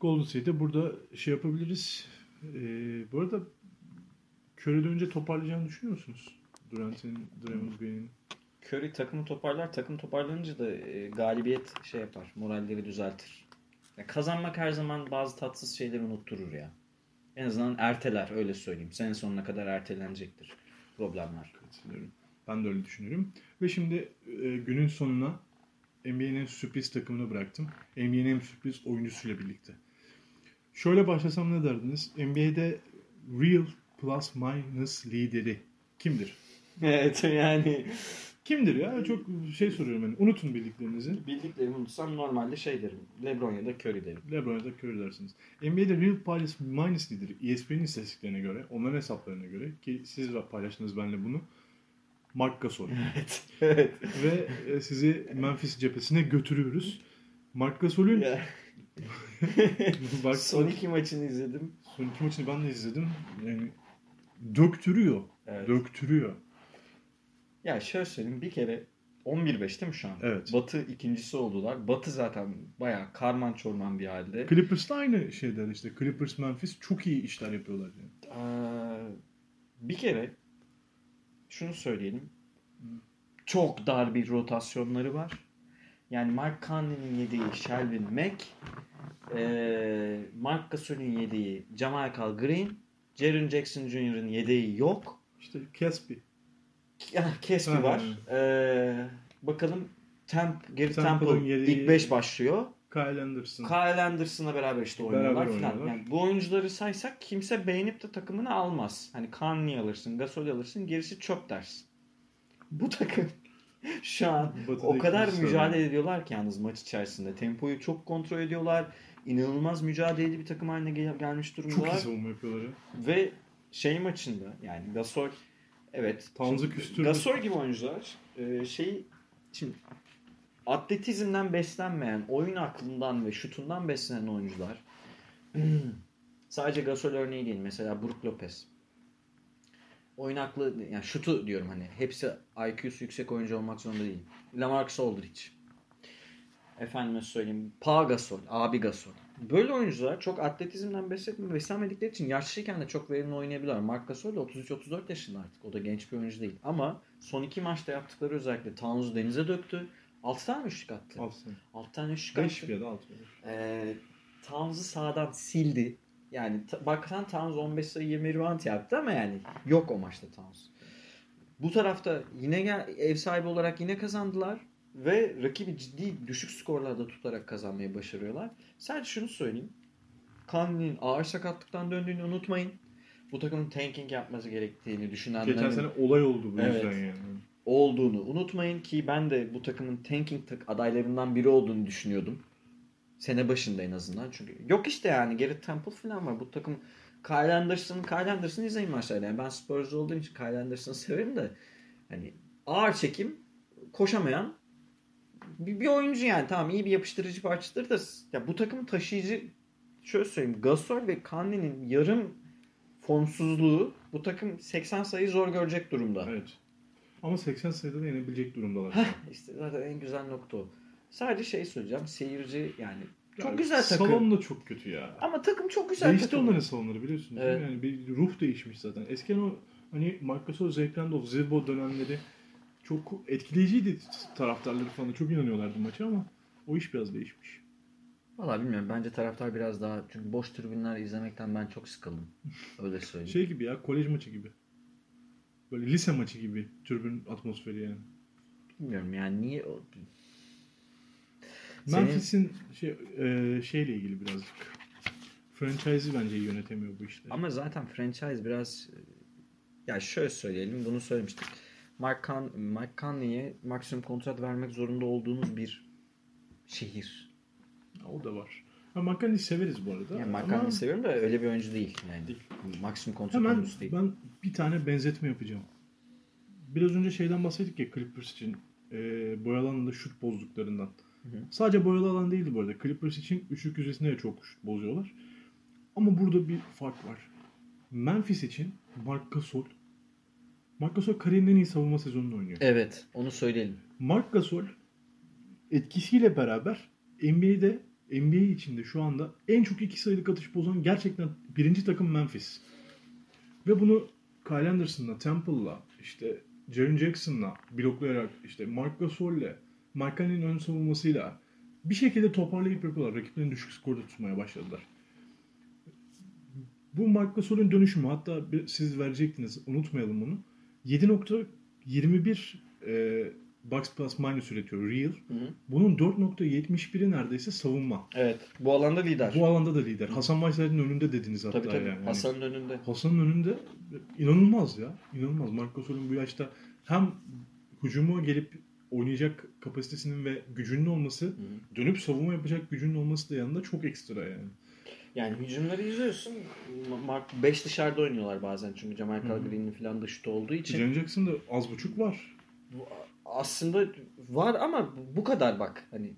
Golden State'de burada şey yapabiliriz. Ee, bu arada Curry dönünce toparlayacağını düşünüyor musunuz? Durant'in, Draymond Green'in. Curry takımı toparlar. Takım toparlanınca da e, galibiyet şey yapar. Moralleri düzeltir. Ya kazanmak her zaman bazı tatsız şeyleri unutturur ya. En azından erteler, öyle söyleyeyim. Sene sonuna kadar ertelenecektir problemler. Katılıyorum. Ben de öyle düşünüyorum. Ve şimdi e, günün sonuna N B A'nin sürpriz takımını bıraktım. N B A'nin sürpriz oyuncusuyla birlikte. Şöyle başlasam ne derdiniz? N B A'de real plus minus lideri kimdir? Evet yani. Kimdir ya? Çok şey soruyorum ben. Unutun bildiklerinizi. Bildiklerimi unutsam normalde şey derim. LeBron ya da Curry derim. LeBron ya da Curry dersiniz. N B A'de real plus minus lideri E S P N'in istatistiklerine göre, onların hesaplarına göre ki siz paylaştınız benimle bunu. Mark Gasol. Evet. Evet. Ve sizi Memphis cephesine götürüyoruz. Mark Gasol'ün Mark... Son iki maçını izledim. Son iki maçını ben de izledim. Yani döktürüyor. Evet. Döktürüyor. Ya şöyle söyleyeyim, bir kere on bir beş değil mi şu an? Evet. Batı ikincisi oldular. Batı zaten bayağı karman çorman bir halde. Clippers'la aynı şeyler işte. Clippers, Memphis çok iyi işler yapıyorlar yani. Ee, bir kere şunu söyleyelim. Çok dar bir rotasyonları var. Yani Mark Conley'nin yediği Shelvin Mack, ee, Mark Gasol'ün yediği Jamichael Green, Jaren Jackson Junior'ın yediği yok. İşte Caspi. Ya Caspi var. Ee, bakalım Temp, Gary Temple ilk beş başlıyor. Kyle Anderson. Kyle Anderson'la beraber işte oynuyorlar filan. Yani bu oyuncuları saysak kimse beğenip de takımını almaz. Hani Conley alırsın, Gasol alırsın, gerisi çöp dersin. Bu takım şu an Batı'da o kadar mücadele ediyorlar ki yalnız maç içerisinde. Tempoyu çok kontrol ediyorlar. İnanılmaz mücadeleli bir takım haline gel- gelmiş durumdalar. Çok iyi savunma yapıyorlar. Ve şey maçında yani Gasol evet. Towns'u küstürdü. Gasol gibi oyuncular e, şeyi şimdi atletizmden beslenmeyen, oyun aklından ve şutundan beslenen oyuncular. Sadece Gasol örneği değil. Mesela Brook Lopez. Oyun aklı, yani şutu diyorum hani. Hepsi I Q'su yüksek oyuncu olmak zorunda değil. LaMarcus Aldridge. Efendime söyleyeyim. Pa Gasol, abi Gasol. Böyle oyuncular çok atletizmden beslenmedikleri için yaşlıyken de çok verimli oynayabiliyorlar. Mark Gasol da otuz üç otuz dört yaşında artık. O da genç bir oyuncu değil. Ama son iki maçta yaptıkları özellikle Towns'u denize döktü. altı tane üçlük attı. altı tane üçlük attı. beş ya da altı. Eee Towns'u sağdan sildi. Yani t- baksan Towns on beş sayı yirmi rebound yaptı ama yani yok o maçta Towns. Bu tarafta yine gel- ev sahibi olarak yine kazandılar ve rakibi ciddi düşük skorlarda tutarak kazanmayı başarıyorlar. Sadece şunu söyleyeyim. Conley'nin ağır sakatlıktan döndüğünü unutmayın. Bu takımın tanking yapması gerektiğini düşünenlerin... Geçen sene olay oldu bu evet. Yüzden yani. Olduğunu unutmayın ki ben de bu takımın tanking adaylarından biri olduğunu düşünüyordum. Sene başında en azından. Çünkü yok işte yani Garrett Temple falan var. Bu takım Kyle Anderson'ın Kyle Anderson'ı izleyin maçlarda. Yani ben Spurs'da olduğum için Kyle Anderson'ı severim de hani ağır çekim koşamayan bir, bir oyuncu yani. Tamam iyi bir yapıştırıcı parçadır da ya bu takım taşıyıcı şöyle söyleyeyim. Gasol ve Conley'nin yarım formsuzluğu bu takım seksen sayı zor görecek durumda. Evet. Ama seksen sayıda da yenebilecek durumdalar. Heh, işte zaten en güzel nokta o. Sadece şey söyleyeceğim. Seyirci yani çok yani güzel takım. Salon da çok kötü ya. Ama takım çok güzel değişti takım. Değişti onların salonları biliyorsunuz. Evet. Yani bir ruh değişmiş zaten. Eskiden o hani Microsoft Zeklendorf, Zilbo dönemleri çok etkileyiciydi taraftarları falan. Çok inanıyorlardı maça ama o iş biraz değişmiş. Vallahi bilmiyorum. Bence taraftar biraz daha çünkü boş tribünler izlemekten ben çok sıkıldım. Öyle söyleyeyim. Şey gibi ya kolej maçı gibi. Böyle lise maçı gibi tribün atmosferi yani. Bilmiyorum yani niye o... Memphis'in şey, e, şeyle ilgili birazcık. Franchise'i bence yönetemiyor bu işleri. Ama zaten franchise biraz ya yani şöyle söyleyelim bunu söylemiştik. Mark, Con- Mike Conley'e maksimum kontrat vermek zorunda olduğunuz bir şehir. O da var. Ama Mike Conley'i severiz bu arada. Yani Mike Conley'i Ama... severim de öyle bir oyuncu değil. Yani değil. Maksimum kontrat oyuncusu değil. Ben bir tane benzetme yapacağım. Biraz önce şeyden bahsettik ya Clippers için e, boyalı alanda şut bozduklarından. Hı hı. Sadece boyalı alan değildi bu arada. Clippers için üçlük yüzdesinde de çok şut bozuyorlar. Ama burada bir fark var. Memphis için Mark Gasol Mark Gasol kariyerin en iyi savunma sezonunu oynuyor. Evet. Onu söyleyelim. Mark Gasol etkisiyle beraber N B A'de N B A içinde şu anda en çok iki sayılık atış bozan gerçekten birinci takım Memphis. Ve bunu Kyle Anderson'la, Temple'la, işte Jaren Jackson'la bloklayarak, işte Mark Gasol'le, Mark Conley'nin ön savunmasıyla, bir şekilde toparlayıp yapıyorlar. Rakiplerini düşük skorda tutmaya başladılar. Bu Marc Gasol'ün dönüşümü, hatta siz verecektiniz, unutmayalım bunu. yedi virgül yirmi bir e, box plus minus üretiyor real. Hı hı. Bunun dört virgül yetmiş biri neredeyse savunma. Evet. Bu alanda lider. Bu alanda da lider. Hı. Hasan Başlar'ın önünde dediniz hatta. Tabii, tabii. Yani. Hasan'ın önünde. Hasan'ın önünde inanılmaz ya. İnanılmaz. Marc Gasol'ün bu yaşta hem hücuma gelip oynayacak kapasitesinin ve gücünün olması, hı hı, dönüp savunma yapacak gücünün olması da yanında çok ekstra yani. Yani hücumları izliyorsun. Mark beş dışarıda oynuyorlar bazen çünkü Jamal Green'in falan da şutu olduğu için. James Jackson'da az buçuk var. Bu, aslında var ama bu kadar bak. Hani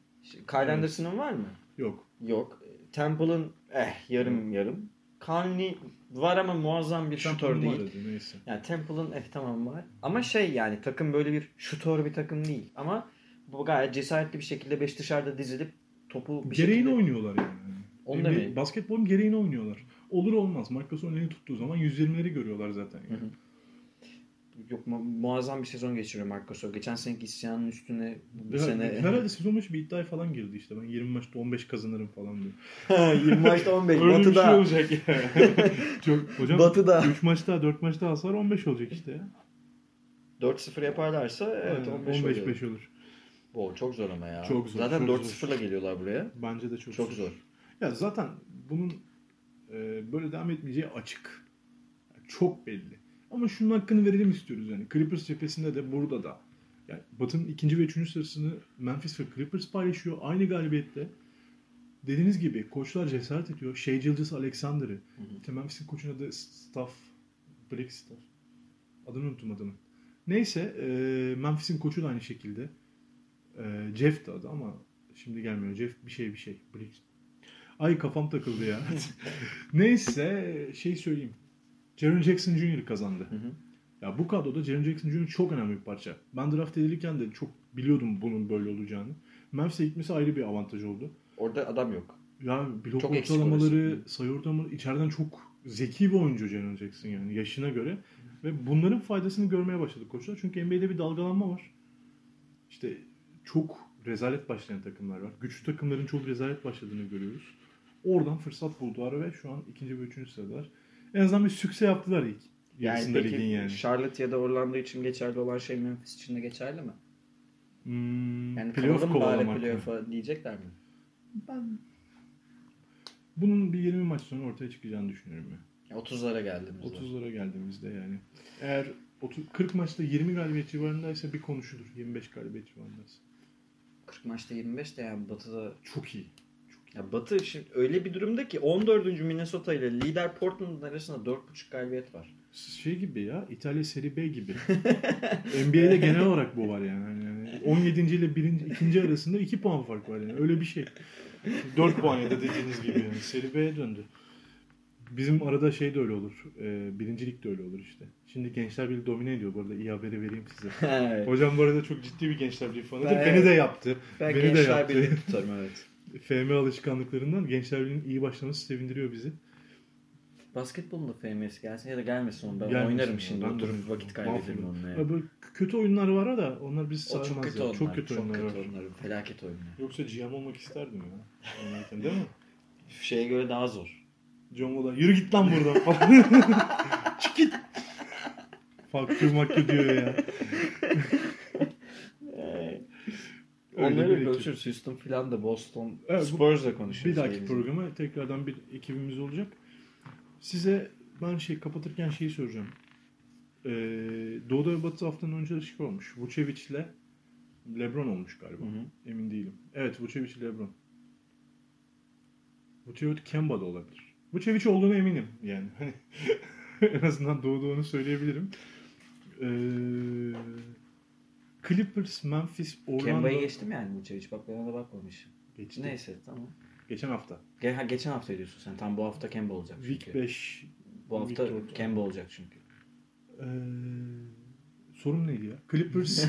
Kyle Anderson'ın evet, var mı? Yok. Yok. Temple'ın eh yarım hmm. yarım. Conley var ama muazzam bir Temple şutör değil. Dedi, neyse. Yani Temple'ın eh tamam var. Ama şey yani takım böyle bir şutör bir takım değil. Ama bu gayet cesaretli bir şekilde beş dışarıda dizilip topu bir gereğini şekilde oynuyorlar yani. N B A, basketbolun gereğini oynuyorlar. Olur olmaz. Marc Gasol'un elini tuttuğu zaman yüz yirmileri görüyorlar zaten. Yani. Hı hı. Yok mu- muazzam bir sezon geçiriyor Marc Gasol. Geçen seneki isyanın üstüne bu Her, sene... Herhalde sezon başı bir iddiaya falan girdi işte. Ben yirmi maçta on beş kazanırım falan diyor. yirmi maçta on beş. Öyle Batı'da. Öyle bir şey olacak yani. Çok, hocam, Batı'da. üç maçta dört maçta hasar on beş olacak işte ya. dört sıfır yaparlarsa evet, yani, on beş, on beş oluyor. on beş beş olur. Bo, çok zor ama ya. Çok zor. Zaten dört sıfırla geliyorlar buraya. Bence de çok, çok zor. zor. Ya zaten bunun e, böyle devam etmeyeceği açık. Yani çok belli. Ama şunun hakkını verelim istiyoruz yani. Clippers cephesinde de burada da. Yani Batı'nın ikinci ve üçüncü sırasını Memphis ve Clippers paylaşıyor. Aynı galibiyette. Dediğiniz gibi koçlar cesaret ediyor. Shai Gilgeous-Alexander'ı. İşte Memphis'in koçun adı Staff. Black Staff. Adını unuttum adamın. Neyse e, Memphis'in koçu da aynı şekilde. E, Jeff de adı ama şimdi gelmiyor. Jeff bir şey bir şey. Black Ay kafam takıldı ya. Neyse şey söyleyeyim. Jaren Jackson Junior kazandı. Hı hı. Ya bu kadroda Jaren Jackson Junior çok önemli bir parça. Ben draft edilirken de çok biliyordum bunun böyle olacağını. Memphis'e gitmesi ayrı bir avantaj oldu. Orada adam yok. Ya blok ortalamaları, sayı ortalamaları içeriden çok zeki bir oyuncu Jaren Jackson yani yaşına göre. Hı. Ve bunların faydasını görmeye başladık koçlar. Çünkü N B A'de bir dalgalanma var. İşte çok rezalet başlayan takımlar var. Güçlü takımların çok rezalet başladığını görüyoruz. Oradan fırsat buldular ve şu an ikinci ve üçüncü sıradalar. En azından bir sükse yaptılar ilk. Yani peki yani. Charlotte ya da Orlando için geçerli olan şey Memphis için de geçerli mi? Hmm, yani playoff kovalamak playoff'a diyecekler mi? Ben bunun bir yirmi maç sonra ortaya çıkacağını düşünüyorum ya. otuzlara geldiğimizde. otuzlara geldiğimizde yani. Eğer kırk maçta yirmi galibiyet civarındaysa bir konuşulur. yirmi beş galibiyet civarındaysa. kırk maçta yirmi beş de yani Batı'da çok iyi. Ya Batı şimdi öyle bir durumda ki on dördüncü Minnesota ile lider Portland'ın arasında dört buçuk galibiyet var. Şey gibi ya, İtalya Serie B gibi. N B A'de genel olarak bu var yani. yani on yedinci ile birinci, ikinci arasında iki puan fark var yani. Öyle bir şey. dört puan ya da dediğiniz gibi yani. Serie B'ye döndü. Bizim arada şey de öyle olur. E, birincilik de öyle olur işte. Şimdi Gençler Birliği domine ediyor. Bu arada iyi haberi vereyim size. Evet. Hocam bu arada çok ciddi bir Gençler Birliği fanıdır. Ben, Beni de yaptı. Ben Beni Gençler Birliği tutarım evet. F M alışkanlıklarından Gençler Birliği'nin iyi başlaması sevindiriyor bizi. Basketbolun da F M'si gelsin ya da gelmesin onu. Ben gelmesin oynarım şimdi. Oturup vakit kaybederim onunla. Yani. Ya böyle kötü oyunlar var ya da onlar bizi sarmaz. Çok kötü, onlar, çok kötü oyunlar. Çok kötü oyunlar. Var. Felaket oyunlar. Yoksa G M olmak isterdim ya. Değil mi? Şeye göre daha zor. John Wall'a yürü git lan buradan falan. Çık git. Faktör maktör diyor ya. Onları konuşuruz. Houston filan da Boston, evet, Spurs'la konuşuruz. Bir dahaki programa tekrardan bir ekibimiz olacak. Size ben şey kapatırken şeyi soracağım. Ee, Doğu'da ve Batı haftanın önceleri şık olmuş. Vučević ile LeBron olmuş galiba. Hı hı. Emin değilim. Evet, Vučević ile LeBron. Vučević Kemba da olabilir. Vučević olduğuna eminim yani. Hani en azından Doğu'da onu söyleyebilirim. Eee Clippers, Memphis, Orlando... Kemba'yı geçtim yani Vučević. Bak ben ona da bakmamışım. Geçtim. Neyse tamam. Geçen hafta. Ge- ha, geçen hafta diyorsun sen. Tam bu hafta Kemba olacak çünkü. Week beş. Bu hafta Week Kemba olacak çünkü. Ee, sorum neydi ya? Clippers,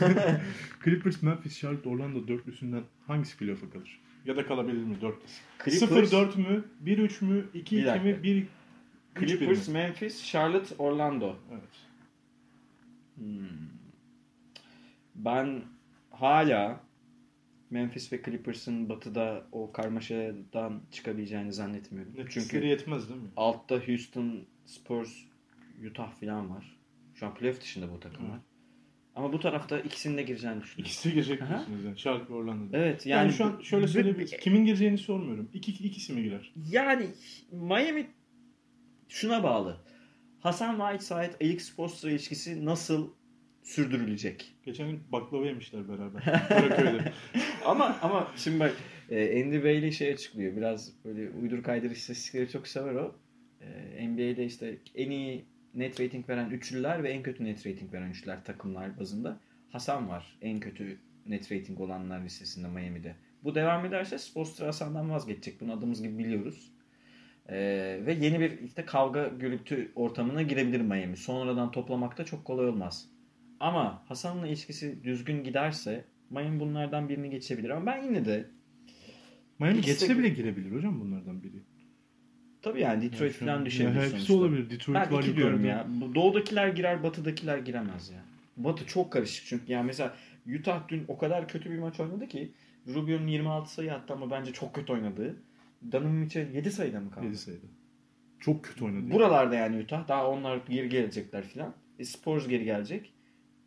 Clippers, Memphis, Charlotte, Orlando dörtlüsünden hangisi playoff'a kalır? Ya da kalabilir mi dörtlüsü? Clippers... sıfır dört mü? bir üç mü? iki iki mi? bir Clippers, mi? Memphis, Charlotte, Orlando. Evet. Hmm. Ben hala Memphis ve Clippers'ın batıda o karmaşadan çıkabileceğini zannetmiyorum. Ne, çünkü yetmez değil mi? Altta Houston, Spurs, Utah falan var. Şu an playoff dışında bu takımlar. Ama bu tarafta ikisinin de gireceğini düşünüyorum. İkisi de girecek diyorsunuz yani. Charlotte ve Orlando'da. Evet. Yani, yani şu an şöyle söyleyebiliriz. Kimin gireceğini sormuyorum. İki, ikisi mi girer? Yani Miami şuna bağlı. Hasan Whiteside, Alex Spoelstra ilişkisi nasıl sürdürülecek? Geçen gün baklava yemişler beraber. Karaköy'de. ama ama şimdi bak Andy Bailey şey açıklıyor. Biraz böyle uydur kaydır istatistikleri çok sever o. N B A'de işte en iyi net rating veren üçlüler ve en kötü net rating veren üçlüler takımlar bazında. Hasan var en kötü net rating olanlar listesinde Miami'de. Bu devam ederse Spoelstra Hasan'dan vazgeçecek. Bunu adımız gibi biliyoruz. Ee, ve yeni bir işte kavga gürültü ortamına girebilir Miami. Sonradan toplamakta çok kolay olmaz. Ama Hasan'la ilişkisi düzgün giderse Miami bunlardan birini geçebilir. Ama ben yine de Miami geçse de... bile girebilir hocam bunlardan biri. Tabii yani Detroit yani falan düşebilir sonuçta. Hepsi olabilir. Detroit ben var diyorum ya. Doğudakiler girer, batıdakiler giremez ya. Batı çok karışık çünkü. Yani mesela Utah dün o kadar kötü bir maç oynadı ki Rubio'nun yirmi altı sayı attı ama bence çok kötü oynadı. Donovan Mitchell yedi sayıda mı kaldı? yedi sayıda. Çok kötü oynadı. Buralarda yani Utah. Daha onlar geri gelecekler filan. E, Spurs geri gelecek.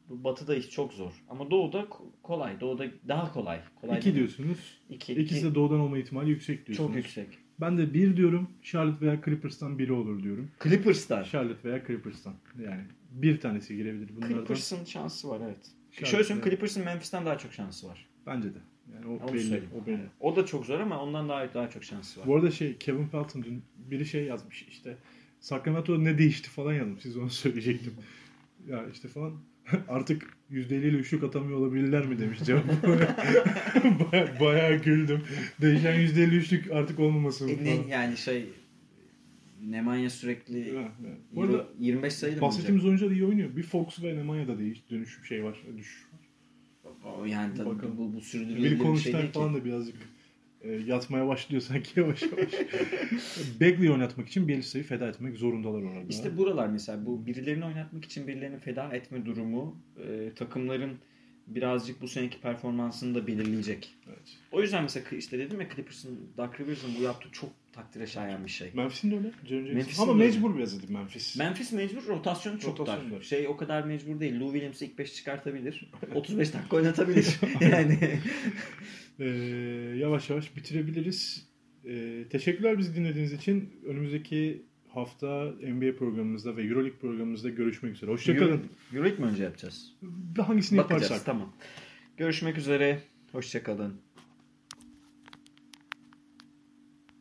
Batı'da iş çok zor. Ama Doğu'da kolay. Doğu'da daha kolay. kolay iki diyorsunuz. İki, İkisi iki. De Doğu'dan olma ihtimali yüksek diyorsunuz. Çok yüksek. Ben de bir diyorum. Charlotte veya Clippers'tan biri olur diyorum. Clippers'tan? Charlotte veya Clippers'tan. Yani bir tanesi girebilir bunlardan. Clippers'ın şansı var evet. Charlotte şöyle söyleyeyim, Clippers'ın Memphis'ten daha çok şansı var. Bence de. Yani o, belli, o, belli. O da çok zor ama ondan daha daha çok şansı var. Bu arada şey Kevin Pelton dün biri şey yazmış işte Sacramento'da ne değişti falan yazmış. Siz onu söyleyecektim. Ya işte falan artık yüzde elli ile üçlük atamıyor olabilirler mi demiş cevap. Baya, bayağı güldüm. Değişen yüzde elli üçlük artık olmaması. E, yani şey Nemanja sürekli evet, evet. Bu arada yirmi beş sayıda mı olacak? Bahsettiğimiz oyuncu da iyi oynuyor. Bir Fox ve Nemanya'da değiş dönüşüm şey var. Düşüş. Yani tabii bu, bu sürdürülebilir bir şey değil ki. Falan da birazcık e, yatmaya başlıyor sanki yavaş yavaş. Bagley'i oynatmak için belli sayı feda etmek zorundalar orada. İşte buralar mesela bu birilerini oynatmak için birilerini feda etme durumu e, takımların birazcık bu seneki performansını da belirleyecek. Evet. O yüzden mesela işte dedim ya Clippers'ın, Doc Rivers'ın bu yaptığı çok takdire şayan bir şey. Memphis'in de öyle. Memphis'in ama de mecbur öyle. Biraz dedim Memphis. Memphis mecbur. Rotasyon çok rotasyon dar. Da. Şey o kadar mecbur değil. Lou Williams'ı ilk beş çıkartabilir. otuz beş dakika oynatabilir. yani. ee, yavaş yavaş bitirebiliriz. Ee, teşekkürler bizi dinlediğiniz için. Önümüzdeki hafta N B A programımızda ve EuroLeague programımızda görüşmek üzere. Hoşçakalın. Euro, EuroLeague mi önce yapacağız? Hangisini bakacağız, yaparsak. Tamam. Görüşmek üzere. Hoşçakalın.